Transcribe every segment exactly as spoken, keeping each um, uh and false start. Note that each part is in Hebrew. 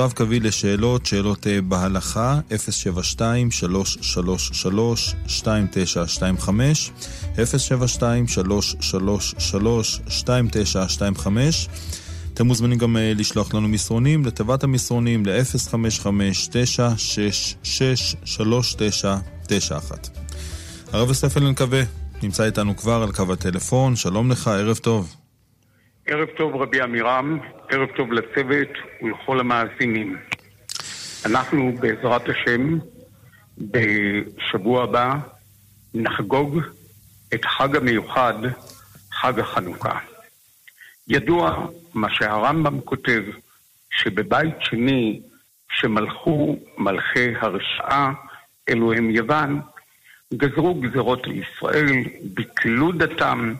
רב קווי לשאלות, שאלות בהלכה, אפס שבע שתיים שלוש שלוש שלוש שתיים תשע שתיים חמש, אפס שבע שתיים שלוש שלוש שלוש שתיים תשע שתיים חמש. אתם מוזמנים גם לשלוח לנו מסרונים, לטבעת המסרונים ל-אפס חמש חמש תשע שש שש שלוש תשע תשע אחת. הרב יוסף אלנקווה נמצא איתנו כבר על קו הטלפון. שלום לך, ערב טוב. ערב טוב רבי אמירם, ערב טוב לצוות ולכל המאזינים. אנחנו בעזרת השם בשבוע הבא נחגוג את חג המיוחד, חג החנוכה. ידוע מה שהרמב"ם כותב, שבבית שני שמלכו מלכי הרשעה, אלוהים יוון, גזרו גזרות לישראל, ביטלו דתם,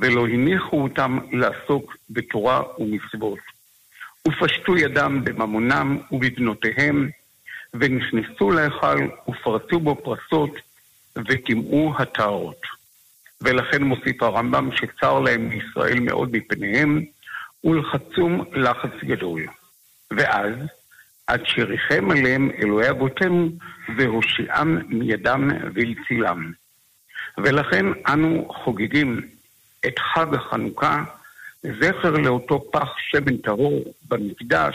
ולא הניחו אותם לעסוק בתורה ומצוות. ופשטו ידם בממונם ובבנותיהם, ונכנסו להיכל ופרצו בו פרסות, וטימאו הטהרות. ולכן מוסיף הרמב"ם שצר להם ישראל מאוד מפניהם, ולחצום לחץ גדול. ואז, עד שריחם עליהם אלוהי אבותם, והושיעם מידם ולצילם. ולכן אנו חוגגים את חג החנוכה, זכר לאותו פח שמן טהור במקדש,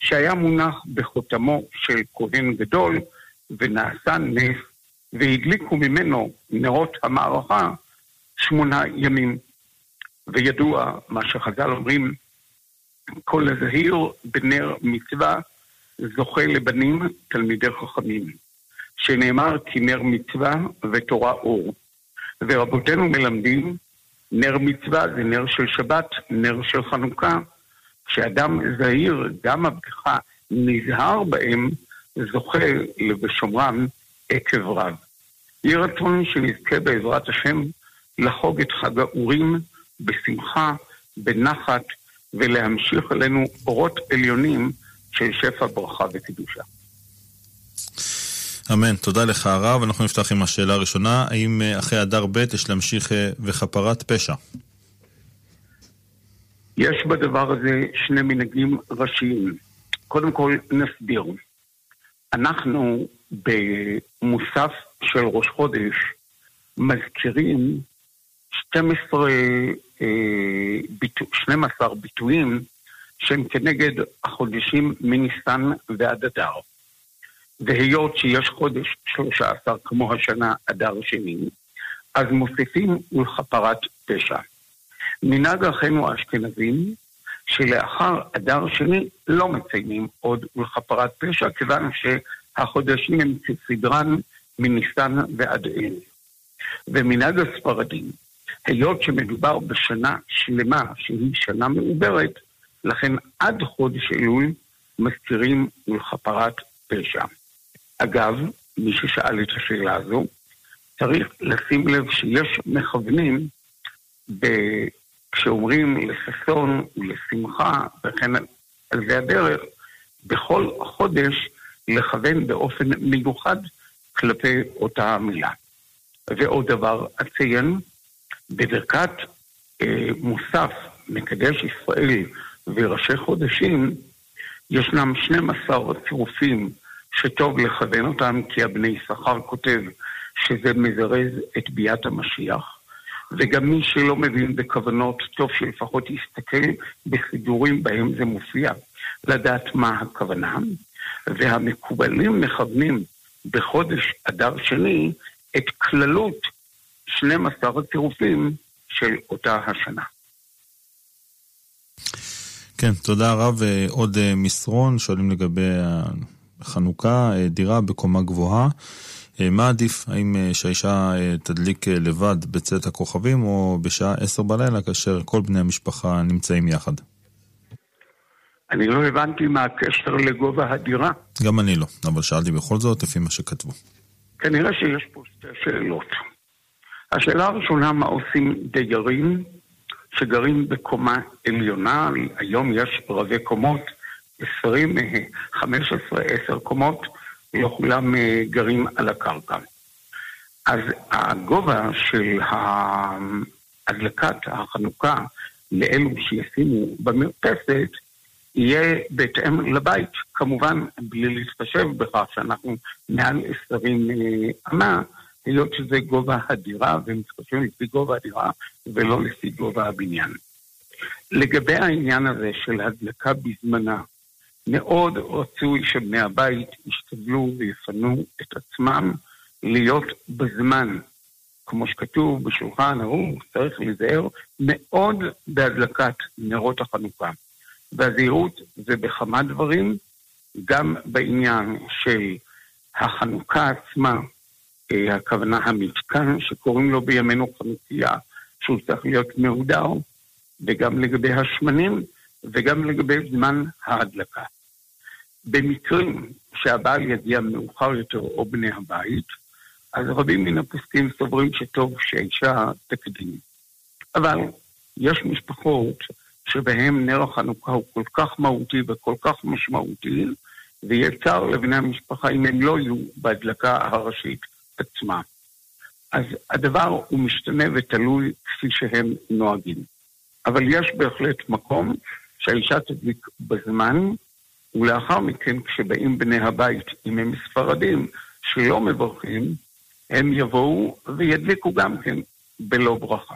שהיה מונח בחותמו של כהן גדול, ונעשה נס, והדליקו ממנו נרות המערכה שמונה ימים. וידוע מה שחז"ל אומרים, כל הזהיר בנר מצווה זוכה לבנים תלמידי חכמים, שנאמר כי נר מצווה ותורה אור. ורבותינו מלמדים, נר מצווה זה נר של שבת, נר של חנוכה, כשאדם זהיר, גם הבדיחה נזהר בהם, זוכה לבשומרם עקב רב. יהי רצון שנזכה בעזרת השם לחוג את חג האורים בשמחה, בנחת, ולהמשיך עלינו אורות עליונים של שפע ברכה וקדושה. אמן, תודה לך הרב. אנחנו נפתח עם השאלה הראשונה, האם אחרי אדר ב' יש להמשיך וחפרת פשע? יש בדבר הזה שני מנהגים ראשיים. קודם כל נסביר. אנחנו במוסף של ראש חודש מזכירים שנים עשר ביטויים שהם כנגד החודשים מניסן ועד אדר. והיות שיש חודש שלושה עשר כמו השנה אדר שני, אז מוסיפים ולחפרת פשע. מנהג אחינו האשכנזים שלאחר אדר שני לא מציינים עוד ולחפרת פשע, כיוון שהחודשים הם כסדרן מניסן ועד אל. ומנהג הספרדים, היות שמדובר בשנה שלמה שהיא שנה מעוברת, לכן עד חודש אלול מזכירים ולחפרת פשע. אגב, מי ששאל את השאלה הזו, צריך לשים לב שיש מכוונים כשאומרים לששון ולשמחה, וכן על זה הדרך, בכל חודש לכוון באופן מיוחד כלפי אותה המילה. ועוד דבר אציין, בברכת אה, מוסף מקדש ישראל וראשי חודשים, ישנם שנים עשר צירופים שטוב לכוון אותם, כי הבני שכר כותב שזה מזרז את ביאת המשיח, וגם מי שלא מבין בכוונות, טוב שלפחות יסתכל בסידורים בהם זה מופיע, לדעת מה הכוונה. והמקובלים מכוונים בחודש אדר שני את כללות שנים עשר הצירופים של אותה השנה. כן, תודה רב. עוד מסרון, שואלים לגבי חנוכה, דירה בקומה גבוהה, מה עדיף, האם שהאישה תדליק לבד בצאת הכוכבים או בשעה עשר בלילה כאשר כל בני המשפחה נמצאים יחד? אני לא הבנתי מה הקשר לגובה הדירה. גם אני לא, אבל שאלתי בכל זאת לפי מה שכתבו. כנראה שיש פה שתי שאלות. השאלה הראשונה, מה עושים דיירים שגרים בקומה עליונה? היום יש רבי קומות, עשרים, חמש עשרה, עשר קומות, לא כולם גרים על הקרקע. אז הגובה של הדלקת החנוכה לאלו שישימו במרפסת יהיה בהתאם לבית, כמובן בלי להתחשב בכך שאנחנו מעל עשרים אמה, היות שזה גובה הדירה, ומתחשבים לפי גובה הדירה ולא לפי גובה הבניין. לגבי העניין הזה של הדלקה בזמנה, מאוד רצוי שבני הבית ישתדלו ויפנו את עצמם להיות בזמן. כמו שכתוב בשולחן ערוך, צריך להיזהר מאוד בהדלקת נרות החנוכה. והזהירות זה בכמה דברים, גם בעניין של החנוכה עצמה, הכוונה המתקן שקוראים לו בימינו חנוכיה, שהוא צריך להיות מהודר, וגם לגבי השמנים, וגם לגבי זמן ההדלקה. במקרים שהבעל יגיע מאוחר יותר או בני הבית, אז רבים מן הפוסקים סוברים שטוב שהאישה תקדים. אבל יש משפחות שבהם נר החנוכה הוא כל כך מהותי וכל כך משמעותי, ויהיה צער לבני המשפחה אם הם לא יהיו בהדלקה הראשית עצמה. אז הדבר הוא משתנה ותלוי כפי שהם נוהגים. אבל יש בהחלט מקום שהאישה תדליק בזמן, ולאחר מכן כשבאים בני הבית, אם הם ספרדים שלא מברכים, הם יבואו וידליקו גם כן בלא ברכה.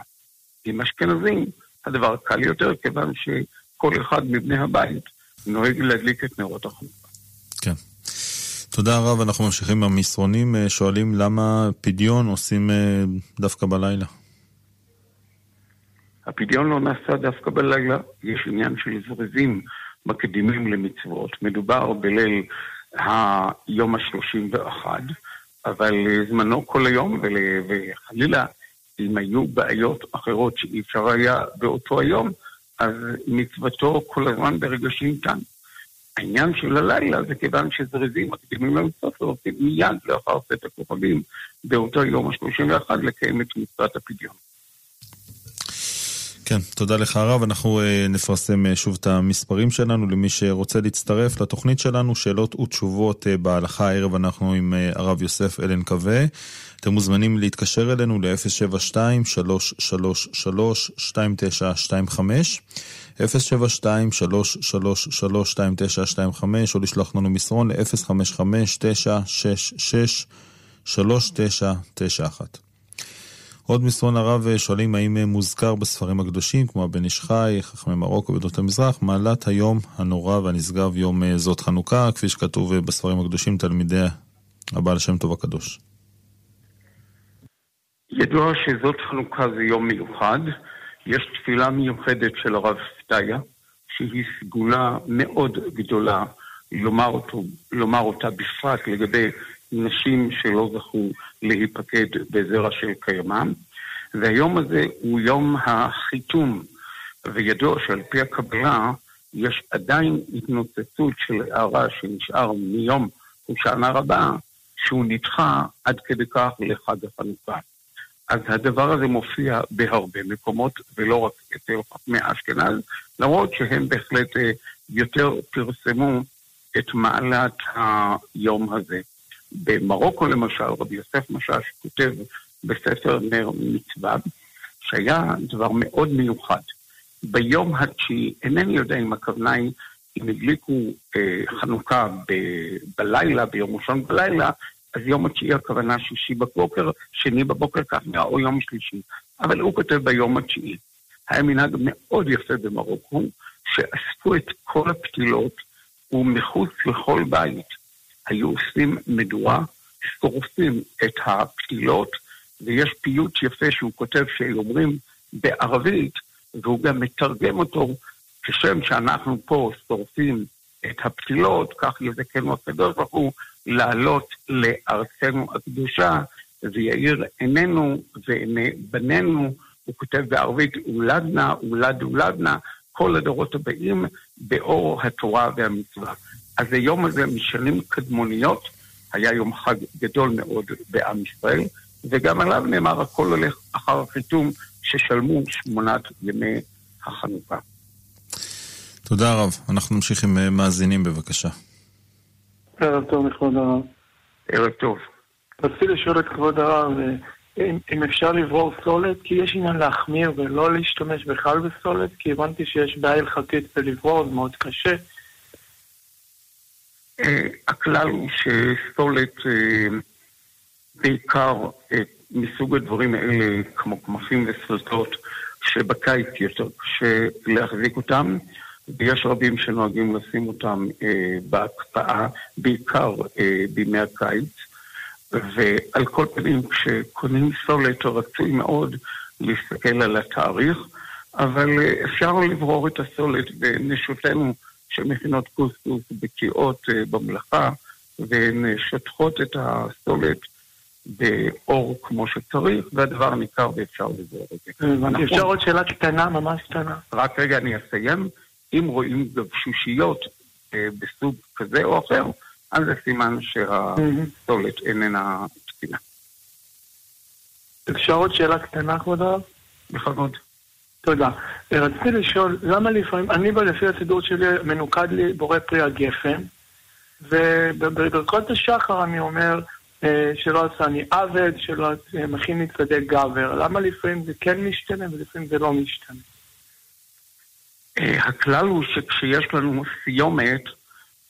עם אשכנזים הדבר קל יותר, כיוון שכל אחד מבני הבית נוהג להדליק את נרות החנוכה. כן. תודה רב, אנחנו ממשיכים במסרונים, שואלים למה פדיון עושים דווקא בלילה? הפדיון לא נעשה דווקא בלילה, יש עניין של זרזים מקדימים למצוות. מדובר בליל היום ה-שלושים ואחת, אבל זמנו כל היום, וחלילה, אם היו בעיות אחרות שאי אפשר היה באותו היום, אז מצוותו כל הזמן ברגע שניתן. העניין של הלילה זה כיוון שזרזים מקדימים למצוות, ורוצים מיד לאחר צאת הכוכבים באותו יום ה-שלושים ואחת לקיים את מצוות הפדיון. כן, תודה לך הרב, אנחנו נפרסם שוב את המספרים שלנו למי שרוצה להצטרף לתוכנית שלנו, שאלות ותשובות בהלכה. הערב אנחנו עם הרב יוסף אלנקווה, אתם מוזמנים להתקשר אלינו ל-אפס שבע שתיים שלוש שלוש שלוש שתיים תשע שתיים חמש, אפס שבע שתיים שלוש שלוש שלוש שתיים תשע שתיים חמש, או לשלוח לנו מסרון ל-אפס חמש חמש תשע שש שש שלוש תשע תשע אחת. עוד מסרון הרב, שואלים האם מוזכר בספרים הקדושים, כמו הבן איש חי, חכמי מרוקו ועדות המזרח, מעלת היום הנורא והנשגב יום זאת חנוכה, כפי שכתוב בספרים הקדושים, תלמידי הבעל שם טוב הקדוש. ידוע שזאת חנוכה זה יום מיוחד, יש תפילה מיוחדת של הרב ספתיה, שהיא סגולה מאוד גדולה, לומר, אותו, לומר אותה בפרט לגבי נשים שלא זכו להיפקד בזרע של קיימם, והיום הזה הוא יום החיתום, וידוע שעל פי הקבלה יש עדיין התנוצצות של הערה שנשאר מיום הושענא רבה, שהוא נדחה עד כדי כך לחג החנוכה. אז הדבר הזה מופיע בהרבה מקומות, ולא רק אצל חכמי אשכנז, למרות שהם בהחלט יותר פרסמו את מעלת היום הזה. במרוקו למשל, רבי יוסף משש כותב בספר נר מצווה, שהיה דבר מאוד מיוחד. ביום התשיעי, אינני יודע אם הכוונה היא, אם הדליקו אה, חנוכה ב- בלילה, ביום ראשון בלילה, אז יום התשיעי הכוונה שישי בבוקר, שני בבוקר כך, או יום שלישי. אבל הוא כותב ביום התשיעי. היה מנהג מאוד יפה במרוקו, שאספו את כל הפתילות ומחוץ לכל בית. היו עושים מדורה, שורפים את הפתילות, ויש פיוט יפה שהוא כותב שאומרים בערבית, והוא גם מתרגם אותו, כשם שאנחנו פה שורפים את הפתילות, כך יזכנו הקדוש ברוך הוא לעלות לארצנו הקדושה, ויאיר עינינו ועיני בנינו, הוא כותב בערבית אולדנה, אולד אולדנה, כל הדורות הבאים באור התורה והמצווה. אז היום הזה משנים קדמוניות, היה יום חג גדול מאוד בעם ישראל, וגם עליו נאמר הכל הולך אחר החיתום ששלמו שמונת ימי החנוכה. תודה רב, אנחנו נמשיך עם מאזינים בבקשה. ערב טוב לכבוד הרב. ערב טוב. רציתי לשאול את כבוד הרב, אם, אם אפשר לברור סולת, כי יש עניין להחמיר ולא להשתמש בכלל בסולת, כי הבנתי שיש בעיה הלכתית ולברור, זה מאוד קשה. הכלל הוא שסולת, בעיקר מסוג הדברים האלה, כמו כמפים וסולטות, שבקיץ יותר קשה להחזיק אותם, ויש רבים שנוהגים לשים אותם אה, בהקפאה, בעיקר אה, בימי הקיץ, ועל כל פנים כשקונים סולת רצוי מאוד להסתכל על התאריך, אבל אה, אפשר לברור את הסולת בנשותנו שמכינות קוסקוס בקיאות אה, במלאכה, והן שטחות את הסולת באור כמו שצריך, והדבר ניכר ואפשר לברור את זה. ואנחנו... אפשר עוד שאלה קטנה, ממש קטנה. רק רגע אני אסיים. אם רואים גבשושיות אה, בסוג כזה או אחר, אז זה סימן שהסולת mm-hmm. איננה תקינה. אפשר עוד שאלה קטנה, כבודו? בכבוד. תודה. רציתי לשאול, למה לפעמים, אני לפי הסידור שלי מנוקד לי בורא פרי הגפן, ובברכות השחר אני אומר אה, שלא עשה אני עבד, שלא אה, מכין לי צדק גבר. למה לפעמים זה כן משתנה ולפעמים זה לא משתנה? הכלל הוא שכשיש לנו סיומת,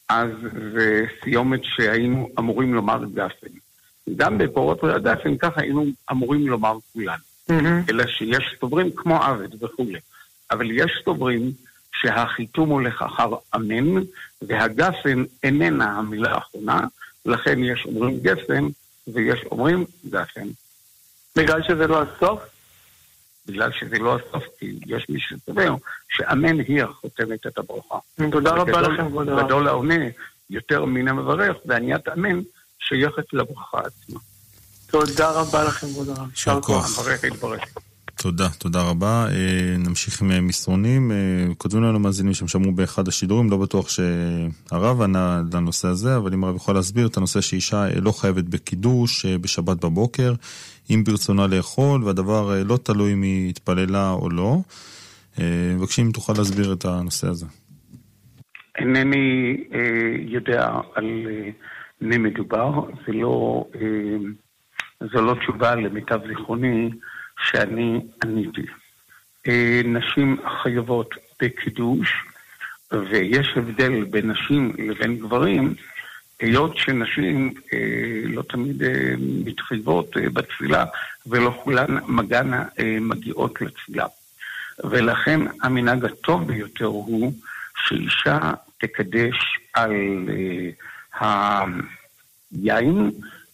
אז זה סיומת שהיינו אמורים לומר גפן. גם בפורות הגפן ככה היינו אמורים לומר כולן. Mm-hmm. אלא שיש סוברים כמו עבד וכו'. אבל יש סוברים שהחיתום הולך אחר אמן, והגפן איננה המילה האחרונה, לכן יש אומרים גפן ויש אומרים גפן. בגלל שזה לא הסוף? בגלל שזה לא הסוף, כי יש מי שסובר שאמן היא החותמת את הברכה. תודה רבה לכם, כבוד הרב. גדול העונה יותר מן המברך, ועניית אמן שייכת לברכה עצמה. תודה רבה לכם, כבוד הרב. יישר כוח. הברך יתברך. תודה, תודה רבה. נמשיך עם מסרונים. כותבים לנו מאזינים שהם שמעו באחד השידורים, לא בטוח שהרב ענה לנושא הזה, אבל אם הרב יכול להסביר את הנושא שאישה לא חייבת בקידוש בשבת בבוקר, אם ברצונה לאכול, והדבר לא תלוי אם היא התפללה או לא. מבקשים אם תוכל להסביר את הנושא הזה. אינני יודע על מי מדובר, זה לא, זה לא תשובה למיטב זיכרוני שאני עניתי. נשים חייבות בקידוש, ויש הבדל בין נשים לבין גברים, היות שנשים אה, לא תמיד אה, מתחייבות אה, בתפילה, ולא כולן מגנה, אה, מגיעות לתפילה. ולכן המנהג הטוב ביותר הוא שאישה תקדש על אה, היין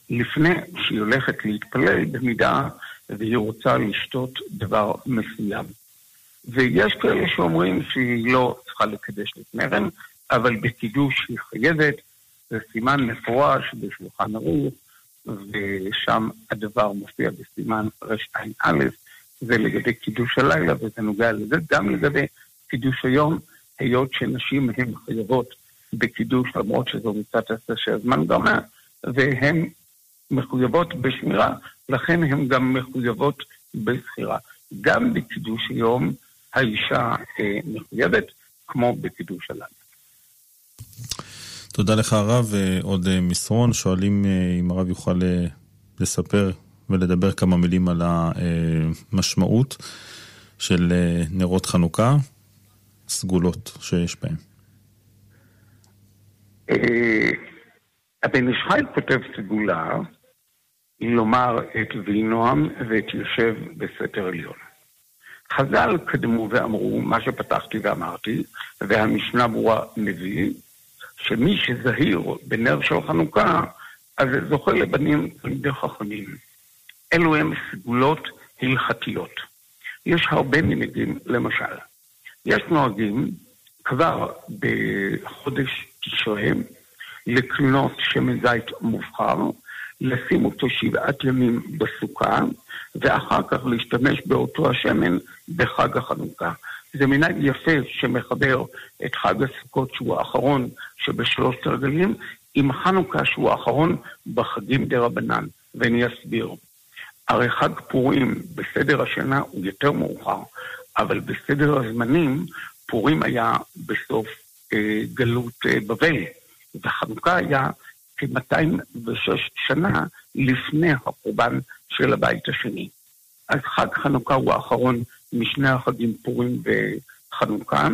לפני שהיא הולכת להתפלל, במידה והיא רוצה לשתות דבר מסוים. ויש כאלה שאומרים שהיא לא צריכה לקדש לפניהן, אבל בקידוש היא חייבת, זה סימן מפורש בשולחן ערוך, ושם הדבר מופיע בסימן רשעין א', זה לגבי קידוש הלילה, וזה נוגע לזה גם לגבי קידוש היום, היות שנשים הן חייבות בקידוש, למרות שזו מצוות עשה שהזמן גרמה, והן מחויבות בשמירה, לכן הן גם מחויבות בזכירה. גם בקידוש היום האישה אה, מחויבת, כמו בקידוש הלילה. תודה לך הרב, עוד מסרון, שואלים אם הרב יוכל לספר ולדבר כמה מילים על המשמעות של נרות חנוכה, סגולות שיש בהן. הבן ישראל כותב סגולה, לומר את וילנועם ואת יושב בסתר עליון. חז"ל קדמו ואמרו מה שפתחתי ואמרתי, והמשנה ברורה מביא, שמי שזהיר בנר של חנוכה, אז זוכה לבנים לידי חכמים. אלו הם סגולות הלכתיות. יש הרבה מנהגים, למשל. יש נוהגים כבר בחודש תשרי, לקנות שמן זית מובחר, לשים אותו שבעת ימים בסוכה, ואחר כך להשתמש באותו השמן בחג החנוכה. זה מנהג יפה שמחבר את חג הסוכות שהוא האחרון שבשלושת הרגלים, עם חנוכה שהוא האחרון בחגים דרבנן. ואני אסביר. הרי חג פורים בסדר השנה הוא יותר מאוחר, אבל בסדר הזמנים פורים היה בסוף אה, גלות אה, בבל, וחנוכה היה כ-מאתיים ושש שנה לפני החורבן של הבית השני. אז חג חנוכה הוא האחרון משני החגים פורים וחנוכה,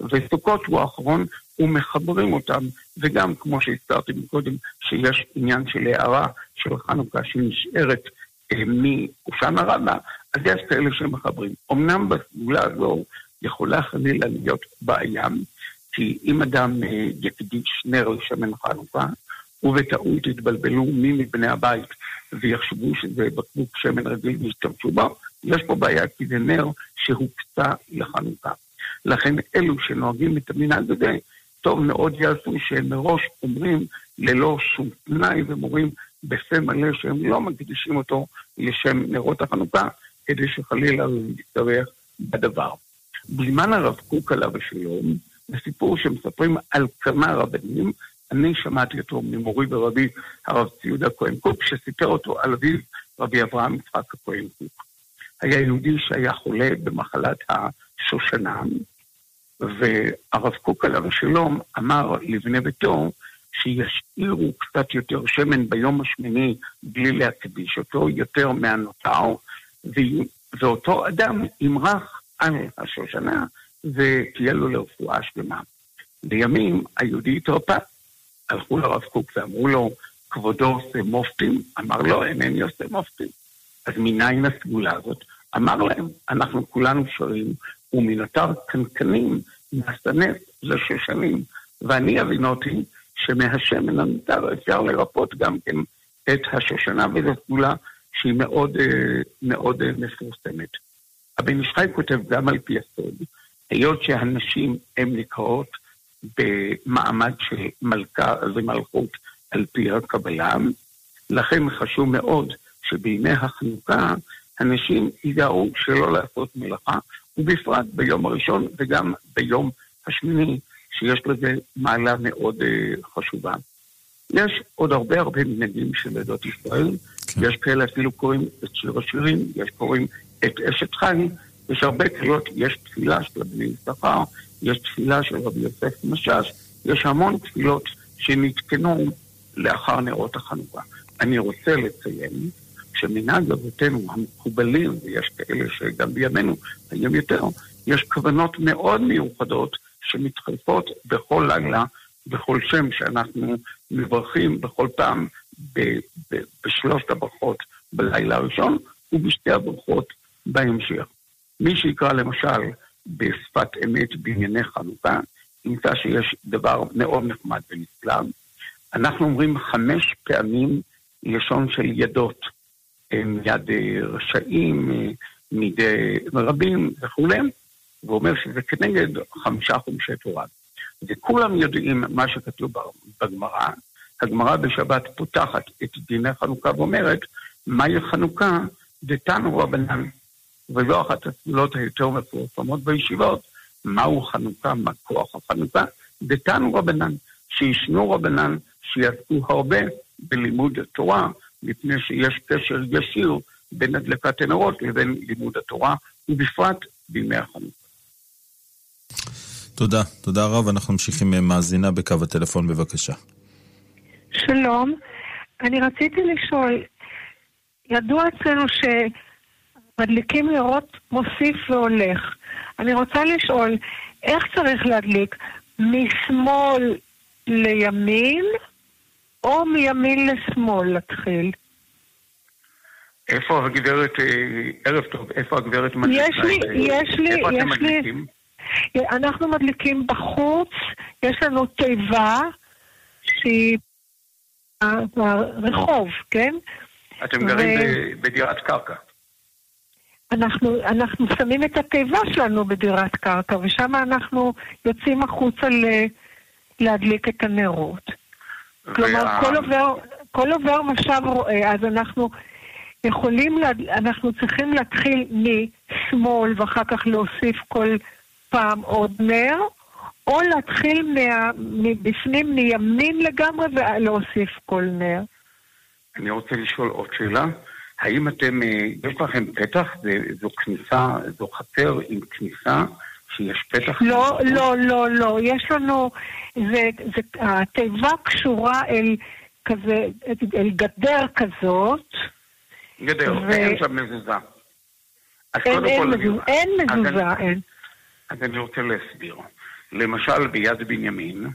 וסוכות הוא האחרון, ומחברים אותם, וגם כמו שהזכרתי מקודם, שיש עניין של הערה של חנוכה שנשארת אה, משושן הרבה, אז יש כאלה שמחברים. אמנם בסגולה הזו יכולה חלילה להיות בעיה, כי אם אדם אה, יקדיש נר לשמן חנוכה, ובטעות יתבלבלו מי מבני הבית ויחשבו שזה בקבוק שמן רגיל והשתמשו בה, יש פה בעיה כי זה נר שהוקצה לחנוכה. לכן אלו שנוהגים את המנהג הזה, טוב מאוד יעשו שהם מראש אומרים ללא שום תנאי ומורים בפה מלא שהם לא מקדישים אותו לשם נרות החנוכה, כדי שחלילה הוא יצטרך בדבר. בזמן הרב קוק עליו השלום, בסיפור שמספרים על כמה רבנים, אני שמעתי אותו ממורי ורבי הרב ציודה כהן קוק, שסיפר אותו על אביו רבי אברהם יצחק הכהן קוק. היה יהודי שהיה חולה במחלת השושנה, והרב קוק עליו השלום אמר לבני ביתו שישאירו קצת יותר שמן ביום השמיני בלי להקדיש אותו יותר מהנותר, ואותו אדם ימרח על השושנה ותהיה לו לרפואה שלמה. לימים היהודי התרפא, הלכו לרב קוק ואמרו לו, כבודו עושה מופתים? אמר לו, אינני עושה מופתים. אז מניין הסגולה הזאת? אמר להם, אנחנו כולנו שרים, ומנותר קנקנים נסנף לשושנים, ואני אבינותי שמהשמן הנותר אפשר לרפות גם כן את השושנה, וזו סגולה שהיא מאוד, מאוד מפורסמת. הבן איש חי כותב גם על פי הסוד, היות שהנשים הן נקראות במעמד של מלכה ומלכות על פי הקבלה, לכן חשוב מאוד שבימי החנוכה הנשים ידעו שלא לעשות מלאכה, ובפרט ביום הראשון וגם ביום השמיני, שיש לזה מעלה מאוד uh, חשובה. יש עוד הרבה הרבה מנהגים של עדות ישראל, כן. יש כאלה אפילו קוראים את שיר השירים, יש קוראים את אשת חי, יש הרבה קריאות, יש תפילה של בני יששכר, יש תפילה של רבי יוסף משש, יש המון תפילות שנתקנו לאחר נרות החנוכה. אני רוצה לציין שמנהג אבותינו המקובלים, ויש כאלה שגם בימינו, היום יותר, יש כוונות מאוד מיוחדות שמתחלפות בכל לילה, בכל שם שאנחנו מברכים בכל פעם ב- ב- בשלושת הברכות בלילה הראשון, ובשתי הברכות בהמשך. מי שיקרא למשל בשפת אמת בענייני חנוכה, נמצא שיש דבר מאוד נחמד ונפלא. אנחנו אומרים חמש פעמים לשון של ידות, מיד רשעים, מידי רבים וכו', ואומר שזה כנגד חמישה חומשי תורה. וכולם יודעים מה שכתוב בגמרא. הגמרא בשבת פותחת את דיני חנוכה ואומרת, מהי חנוכה? דתנו רבנן. וזו אחת הסגולות היותר מפורסמות בישיבות, מהו חנוכה, מה כוח החנוכה, דתנו רבנן, שישנו רבנן, שיעסקו הרבה בלימוד התורה, מפני שיש קשר ישיר בין הדלקת הנרות לבין לימוד התורה, ובפרט בימי החנוכה. תודה, תודה רב, אנחנו ממשיכים מאזינה בקו הטלפון, בבקשה. שלום, אני רציתי לשאול, ידוע אצלנו ש... מדליקים נרות מוסיף והולך. אני רוצה לשאול, איך צריך להדליק? משמאל לימין, או מימין לשמאל להתחיל? איפה הגברת, ערב טוב, איפה הגברת מדליקה? יש לי, יש לי, איפה אתם מדליקים? אנחנו מדליקים בחוץ, יש לנו תיבה, שהיא רחוב, כן? אתם גרים בדירת קרקע. אנחנו, אנחנו שמים את התיבה שלנו בדירת קרקע, ושם אנחנו יוצאים החוצה ל, להדליק את הנרות. וה... כלומר, כל עובר, כל עובר משב רואה, אז אנחנו יכולים, לה, אנחנו צריכים להתחיל משמאל, ואחר כך להוסיף כל פעם עוד נר, או להתחיל מה, מבפנים מימין לגמרי, ולהוסיף כל נר. אני רוצה לשאול עוד שאלה. האם אתם, יש לכם פתח? זו כניסה, זו חצר עם כניסה, שיש פתח? לא, לא, לא, לא. יש לנו, זה, זה, התיבה קשורה אל כזה, אל גדר כזאת. גדר, ו... אין שם מזוזה. אין, אין, כל מזוז, כל... אין מזוזה, אז אין. אז אני רוצה להסביר. למשל ביד בנימין,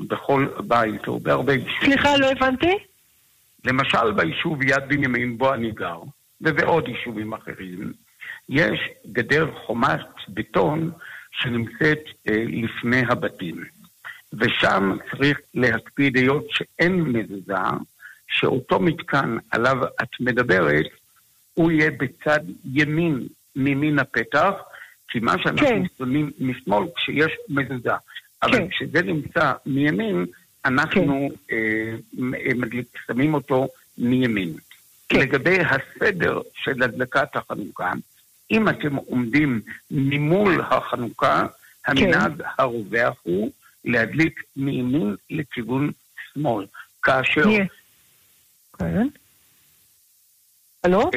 בכל בית, או בהרבה... סליחה, לא הבנתי? למשל ביישוב יד בנימין בו אני גר, ובעוד יישובים אחרים, יש גדר חומת בטון שנמצאת אה, לפני הבתים. ושם צריך להקפיד היות שאין מזיזה, שאותו מתקן עליו את מדברת, הוא יהיה בצד ימין ממין הפתח, כי מה שאנחנו כן. מסתובבים משמאל כשיש מזיזה. אבל כן. כשזה נמצא מימין, אנחנו כן. אה, מדליק, שמים אותו מימין. כן. לגבי הסדר של הדלקת החנוכה, אם אתם עומדים ממול החנוכה, המנהג כן. הרווח הוא להדליק מימין לכיוון שמאל. כאשר... Yeah. הלו?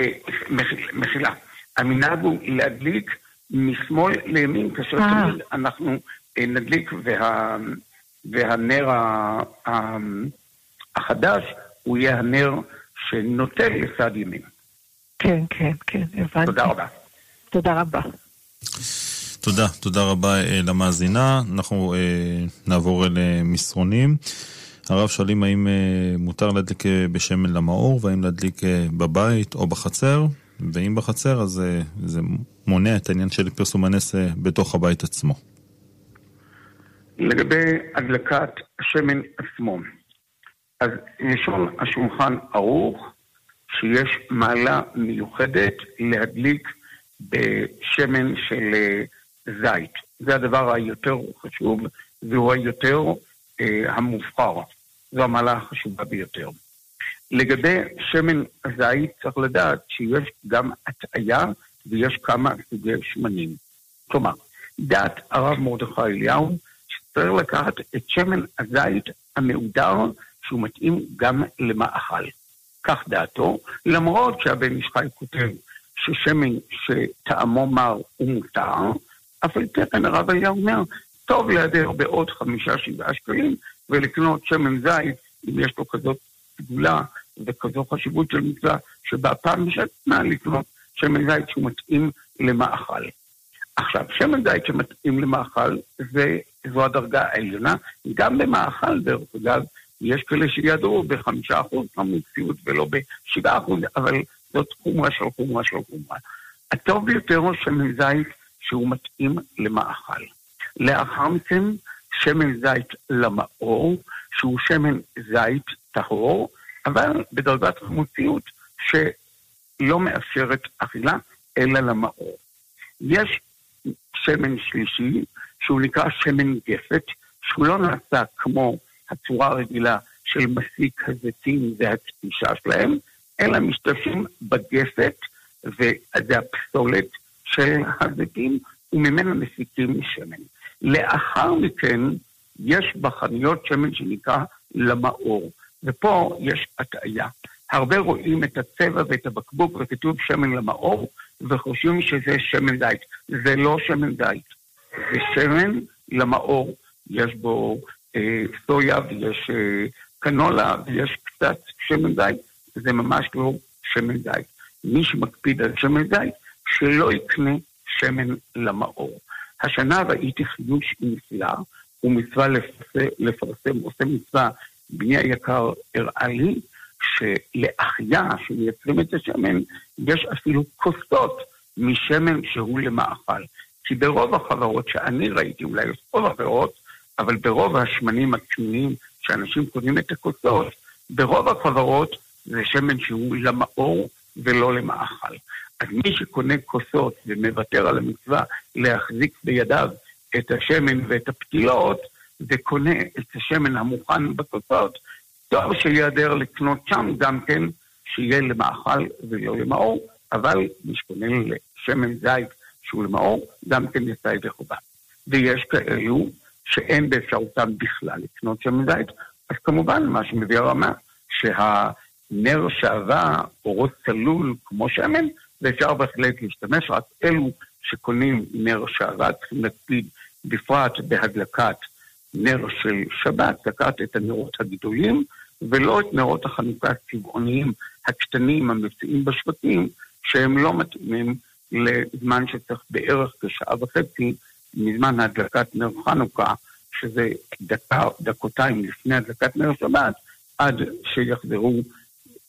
מחילה. המנהג הוא להדליק משמאל לימין, כאשר תמיד אנחנו נדליק וה... והנר החדש הוא יהיה הנר שנוטה לצד ימין. כן, כן, כן, הבנתי. תודה רבה. תודה רבה. תודה, תודה רבה למאזינה. אנחנו נעבור אל מסרונים. הרב שואלים האם מותר להדליק בשמן למאור, והאם להדליק בבית או בחצר, ואם בחצר אז זה מונע את העניין של פרסום הנס בתוך הבית עצמו. לגבי הדלקת השמן עצמו, אז לשון השולחן ערוך שיש מעלה מיוחדת להדליק בשמן של זית. זה הדבר היותר חשוב, והוא היותר אה, המובחר. זו המעלה החשובה ביותר. לגבי שמן זית צריך לדעת שיש גם הטעיה ויש כמה סוגי שמנים. כלומר, דעת הרב מרדכי אליהו שצריך לקחת את שמן הזית המעודר שהוא מתאים גם למאכל. כך דעתו, למרות שהבן ישחי כותב ששמן שטעמו מר ומותר, אף על תקן הרב היה אומר, טוב להדר בעוד חמישה שבעה שקלים, ולקנות שמן זית, אם יש לו כזאת סגולה וכזו חשיבות של מצווה, שבה פעם משתנה לקנות שמן זית שהוא מתאים למאכל. עכשיו, שמן זית שמתאים למאכל, זה, זו הדרגה העליונה, גם במאכל דרך אגב, יש כאלה שידעו בחמישה אחוז המציאות ולא בשבעה אחוז, אבל זאת חומרה של חומרה של חומרה. הטוב ביותר הוא שמן זית שהוא מתאים למאכל. לאחר מכן שמן זית למאור, שהוא שמן זית טהור, אבל בדרגת חמוציות שלא מאפשרת אכילה, אלא למאור. יש שמן שלישי, שהוא נקרא שמן גפת, שהוא לא נעשה כמו הצורה הרגילה של מסיק הזיתים והתפישה שלהם, אלא משתמשים בגפת, וזה הפסולת של הזיתים, וממנה מסיקים שמן. לאחר מכן, יש בחנויות שמן שנקרא למאור, ופה יש הטעיה. הרבה רואים את הצבע ואת הבקבוק, וכתוב שמן למאור, וחושבים שזה שמן זית. זה לא שמן זית, זה שמן למאור. יש בו סויה ויש קנולה ויש קצת שמן זית, זה ממש לא שמן זית. מי שמקפיד על שמן זית, שלא יקנה שמן למאור. השנה ראיתי חידוש נפלא, הוא מצווה לפרסם, עושה מצווה, בני היקר הראה לי, שלאחיה שמייצרים את השמן, יש אפילו כוסות משמן שהוא למאכל. כי ברוב החברות שאני ראיתי, אולי רוב החברות, אבל ברוב השמנים הקטנים שאנשים קונים את הכוסות, ברוב החברות זה שמן שהוא למאור ולא למאכל. אז מי שקונה כוסות ומוותר על המצווה להחזיק בידיו את השמן ואת הפתילות, זה קונה את השמן המוכן בכוסות, טוב שיעדר לקנות שם גם כן שיהיה למאכל ולא למאור, אבל מי שקונה לשמן זית שהוא למאור, גם כן יצא את החובה. ויש כאלו שאין באפשרותם בכלל לקנות שמן זית, אז כמובן מה שמביא הרמה, שהנר שעבה אורות צלול כמו שמן, ואפשר בהחלט להשתמש, רק אלו שקונים נר שעבה, צריכים להקפיד בפרט בהדלקת נר של שבת, דקת את הנרות הגדולים, ולא את נרות החנוכה הצבעוניים הקטנים המציעים בשבטים, שהם לא מתאימים לזמן שצריך בערך כשעה וחצי מזמן הדלקת נר חנוכה, שזה דקה, דקותיים לפני הדלקת נר שבת, עד שיחזרו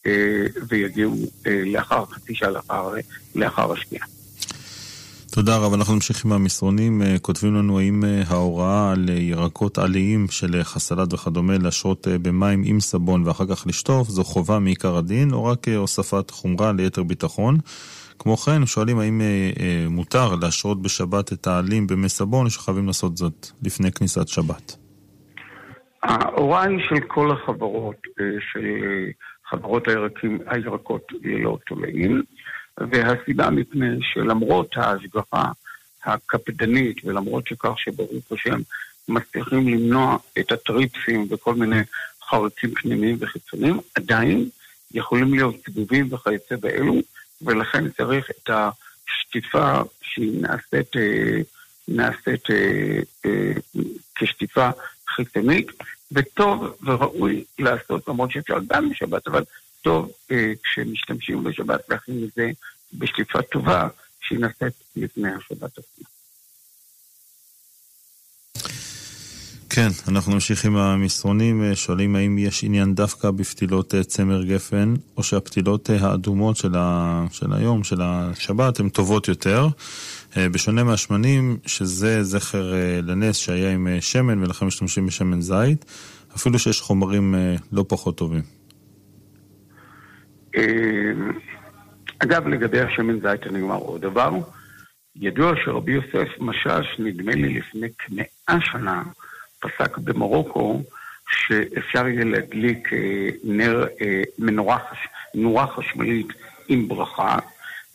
אה, ויגיעו אה, לאחר חצי שעה לאחר, לאחר השקיעה. תודה רב, אנחנו נמשיך עם המסרונים, כותבים לנו האם ההוראה על ירקות עליים של חסלת וכדומה להשרות במים עם סבון ואחר כך לשטוף, זו חובה מעיקר הדין או רק הוספת חומרה ליתר ביטחון? כמו כן, שואלים האם מותר להשרות בשבת את העלים במי סבון שחייבים לעשות זאת לפני כניסת שבת? ההוראה היא של כל החברות, של חברות הירקים, הירקות ללא תולעים, והסיבה מפני שלמרות ההשגחה הקפדנית ולמרות שכך שברוך השם מצליחים למנוע את הטריפסים וכל מיני חרצים פנימיים וחיצוניים, עדיין יכולים להיות סיבובים וכיוצא באלו, ולכן צריך את השטיפה שהיא נעשית, נעשית כשטיפה חיצונית, וטוב וראוי לעשות, למרות שאפשר גם בשבת, אבל טוב כשמשתמשים בשבת להכין את זה בשטיפה טובה שהיא נעשית לפני השבת עצמה. כן, אנחנו נמשיך עם המסרונים, שואלים האם יש עניין דווקא בפתילות צמר גפן, או שהפתילות האדומות של, ה... של היום, של השבת, הן טובות יותר, בשונה מהשמנים, שזה זכר לנס שהיה עם שמן, ולכן משתמשים בשמן זית, אפילו שיש חומרים לא פחות טובים. אגב, לגבי השמן זית אני אומר עוד דבר, ידוע שרבי יוסף משש, נדמה לי לפני כמאה שנה, פסק במרוקו שאפשר יהיה להדליק נר מנורה נורה חשמלית עם ברכה.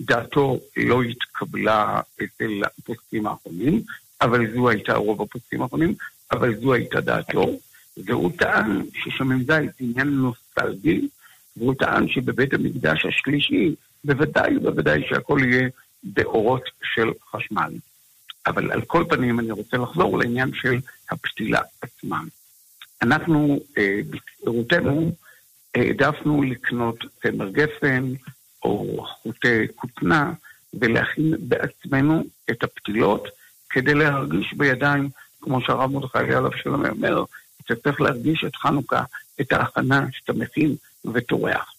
דעתו לא התקבלה אצל הפוסקים האחרונים, אבל זו הייתה רוב הפוסקים האחרונים, אבל זו הייתה דעתו. והוא טען ששמן זית עניין נוסטלגי, והוא טען שבבית המקדש השלישי בוודאי ובוודאי שהכל יהיה באורות של חשמל. אבל על כל פנים אני רוצה לחזור לעניין של הפתילה עצמה. אנחנו, אה, בצעירותנו, העדפנו לקנות צמר גפן או חוטי כותנה, ולהכין בעצמנו את הפתילות, כדי להרגיש בידיים, כמו שהרב מרדכי אליהו אומר, שצריך להרגיש את חנוכה, את ההכנה שאתה מכין וטורח.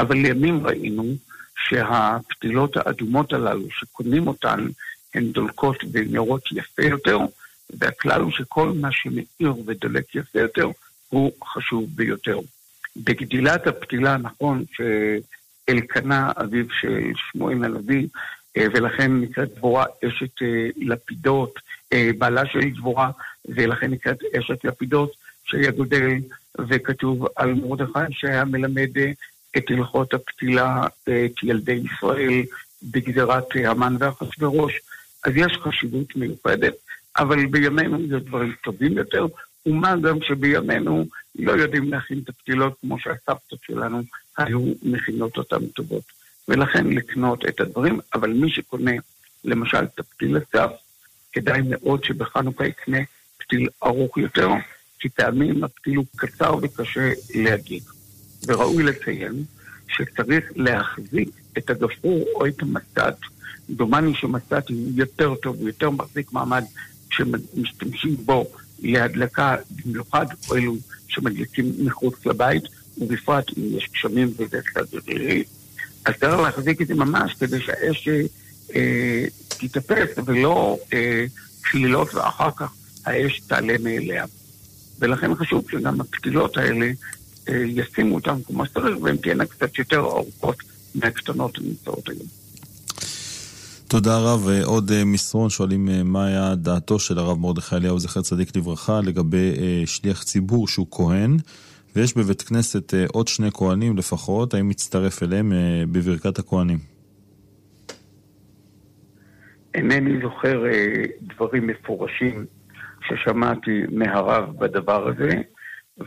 אבל לימים ראינו שהפתילות האדומות הללו, שקונים אותן, הן דולקות ונראות יפה יותר, והכלל הוא שכל מה שמאיר ודולק יפה יותר, הוא חשוב ביותר. בגדילת הפתילה, נכון, שאלקנה, אביו של שמואל הנביא, ולכן נקראת דבורה אשת לפידות, בעלה של דבורה, ולכן נקראת אשת לפידות, שהיה גודל, וכתוב על מרדכי שהיה מלמד את הלכות הפתילה, את ילדי ישראל, בגזרת המן ואחשוורוש, אז יש חשיבות מיוחדת, אבל בימינו זה דברים טובים יותר, ומה גם שבימינו לא יודעים להכין את הפתילות כמו שהסבתות שלנו היו מכינות אותן טובות. ולכן לקנות את הדברים, אבל מי שקונה למשל את הפתיל הסף, כדאי מאוד שבחנוכה יקנה פתיל ארוך יותר, כי פעמים הפתיל הוא קצר וקשה להגיע. וראוי לציין שצריך להחזיק את הגפרור או את המסת, דומני שמסת הוא יותר טוב, הוא יותר מחזיק מעמד שמשתמשים בו להדלקה במיוחד, או אלו שמדליקים מחוץ לבית, ובפרט אם יש גשמים וזה קצת רירי. אז צריך להחזיק את זה ממש כדי שהאש אה, תתאפס ולא אה, שלילות ואחר כך האש תעלה מאליה. ולכן חשוב שגם הפתילות האלה אה, ישימו אותם כמו שצריך, והן תהיינה קצת יותר ארוכות מהקטנות הנמצאות היום. תודה רב. עוד מסרון, שואלים מה היה דעתו של הרב מרדכי אליהו זכר צדיק לברכה לגבי שליח ציבור שהוא כהן, ויש בבית כנסת עוד שני כהנים לפחות, האם מצטרף אליהם בברכת הכהנים? אינני זוכר דברים מפורשים ששמעתי מהרב בדבר הזה,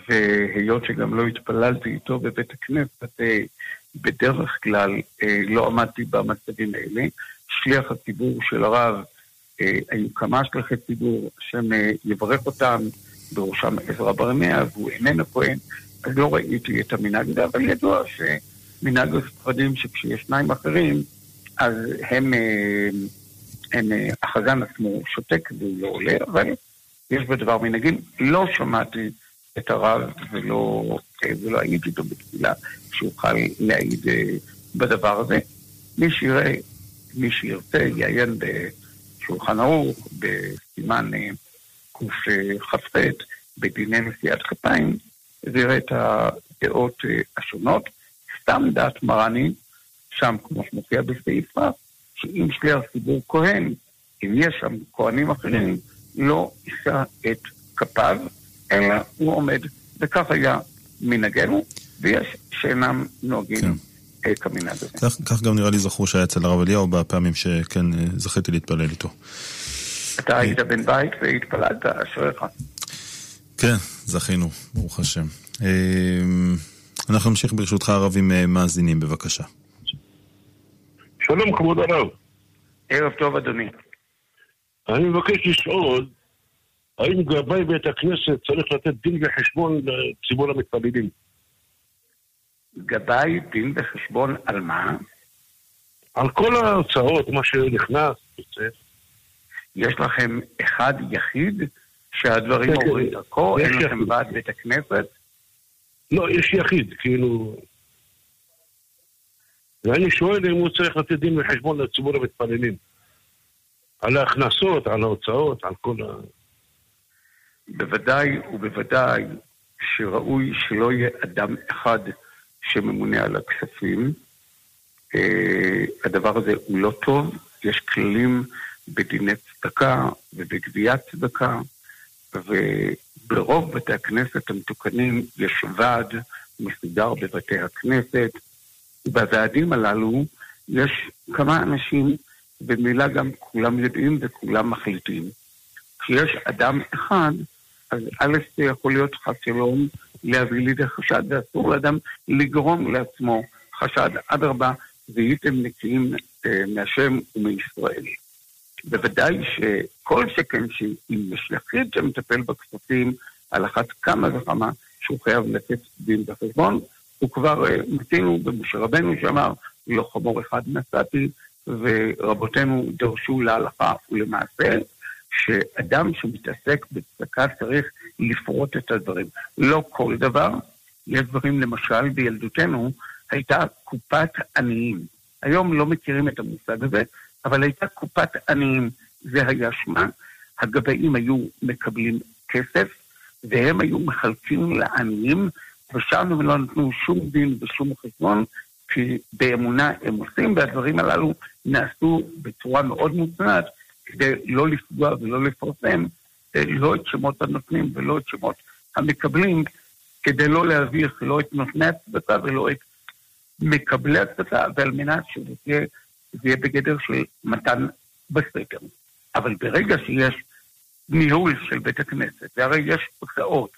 והיות שגם לא התפללתי איתו בבית הכנסת, בדרך כלל לא עמדתי במצבים האלה. שליח הציבור של הרב, היו כמה שליחי ציבור שיברך אותם, בראשם עזרא בר עניא, והוא איננו כהן, אז לא ראיתי את המנהג הזה, אבל ידוע שמנהג הספרדים שכשיש שניים אחרים, אז הם החזן עצמו שותק והוא לא עולה, אבל יש בדבר מנהגים, לא שמעתי את הרב ולא הייתי איתו בתפילה שאוכל להעיד בדבר הזה. מי שיראה, מי שירצה, יעיין בשולחן ערוך, בסימן קוף חפת, בדיני נשיאת כפיים, ויראה את הדעות השונות. סתם דעת מרני, שם כמו שמופיע בסעיפה, שאם שליח ציבור כהן, אם יש שם כהנים אחרים, לא יישא את כפיו, אלא הוא עומד, וכך היה מנהגנו, ויש שאינם נוהגים כמנהג הזה. כך גם נראה לי זכור שהיה אצל הרב אליהו, בפעמים שכן זכיתי להתפלל איתו. אתה היית בן בית והתפללת אשריך. כן, זכינו, ברוך השם. אנחנו נמשיך ברשותך ערבים מאזינים, בבקשה. שלום כבוד הרב. ערב טוב אדוני. אני מבקש לשאול, האם גבי בית הכנסת צריך לתת דין וחשבון לציבור המתפללים? גבי דין וחשבון על מה? על כל ההוצאות, מה שנכנס. יש לכם אחד יחיד שהדברים עוברים דרכו? אין לכם בעד בית הכנסת? לא, יש יחיד, כאילו... ואני שואל אם הוא צריך לתת דין וחשבון לציבור המתפללים. על ההכנסות, על ההוצאות, על כל ה... בוודאי ובוודאי שראוי שלא יהיה אדם אחד שממונה על הכספים. הדבר הזה הוא לא טוב. יש כללים בדיני צדקה ובגביית צדקה, וברוב בתי הכנסת המתוקנים יש ועד מסודר בבתי הכנסת. בוועדים הללו יש כמה אנשים, במילה גם כולם יודעים וכולם מחליטים. כשיש אדם אחד, אז א' יכול להיות חשלום להביא לידי חשד, ואסור לאדם לגרום לעצמו חשד. עד רבה, והייתם נקיים אה, מהשם ומישראל. בוודאי שכל שכן שאם יש יחיד שמטפל בכספים, על אחת כמה וכמה שהוא חייב לתת דין וחשבון, הוא כבר אה, מתינו במשה רבנו שאמר, לא חמור אחד נסעתי, ורבותינו דרשו להלכה ולמעשה, שאדם שמתעסק בצדקה צריך לפרוט את הדברים. לא כל דבר. יש דברים, למשל, בילדותנו הייתה קופת עניים. היום לא מכירים את המושג הזה, אבל הייתה קופת עניים. זה היה שמה. הגבאים היו מקבלים כסף, והם היו מחלקים לעניים, ושם הם לא נתנו שום דין ושום חשבון, כי באמונה הם עושים, והדברים הללו נעשו בצורה מאוד מוצנעת, כדי לא לפגוע ולא לפרסם, לא את שמות הנותנים ולא את שמות המקבלים, כדי לא להביך לא את נותני הצדקה ולא את מקבלי הצדקה, ועל מנת שזה יהיה, זה יהיה בגדר של מתן בסתר. אבל ברגע שיש ניהול של בית הכנסת, והרי יש הוצאות,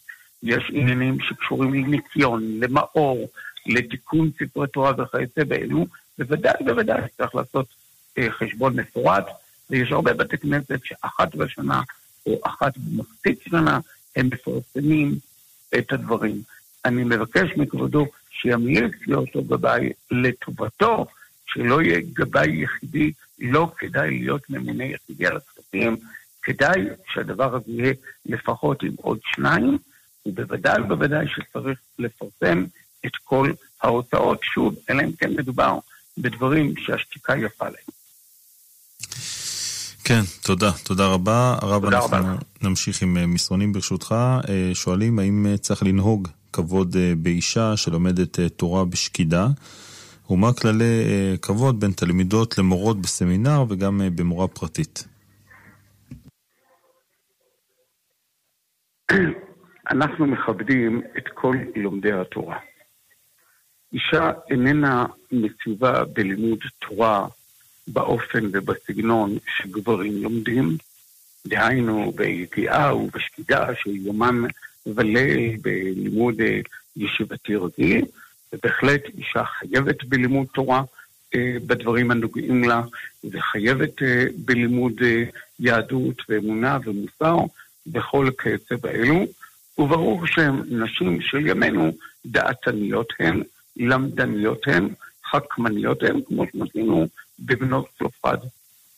יש עניינים שקשורים לניקיון, למאור, לתיקון ספרי תורה וכיוצא באלו, בוודאי בוודאי צריך לעשות אה, חשבון מפורט, ויש הרבה בתי כנסת שאחת בשנה או אחת במחצית שנה הם מפרסמים את הדברים. אני מבקש מכבודו שימליץ לאותו גבאי לטובתו, שלא יהיה גבאי יחידי, לא כדאי להיות ממונה יחידי על הכספים, כדאי שהדבר הזה יהיה לפחות עם עוד שניים, ובוודאי ובוודאי שצריך לפרסם את כל ההוצאות, שוב, אלא אם כן מדובר בדברים שהשתיקה יפה להם. כן, תודה, תודה רבה. הרב, אנחנו נמשיך עם מסרונים ברשותך. שואלים האם צריך לנהוג כבוד באישה שלומדת תורה בשקידה, ומה כללי כבוד בין תלמידות למורות בסמינר וגם במורה פרטית? אנחנו מכבדים את כל לומדי התורה. אישה איננה מצווה בלימוד תורה באופן ובסגנון שגברים לומדים, דהיינו בידיעה ובשקידה של יומם וליל בלימוד ישיבתי רגיל, ובהחלט אישה חייבת בלימוד תורה אה, בדברים הנוגעים לה, וחייבת אה, בלימוד אה, יהדות ואמונה ומוסר, בכל כיוצא באלו, וברור שהן נשים של ימינו דעתניות הן, למדניות הן, חכמניות הן, כמו שמתינו בבנות צלופד.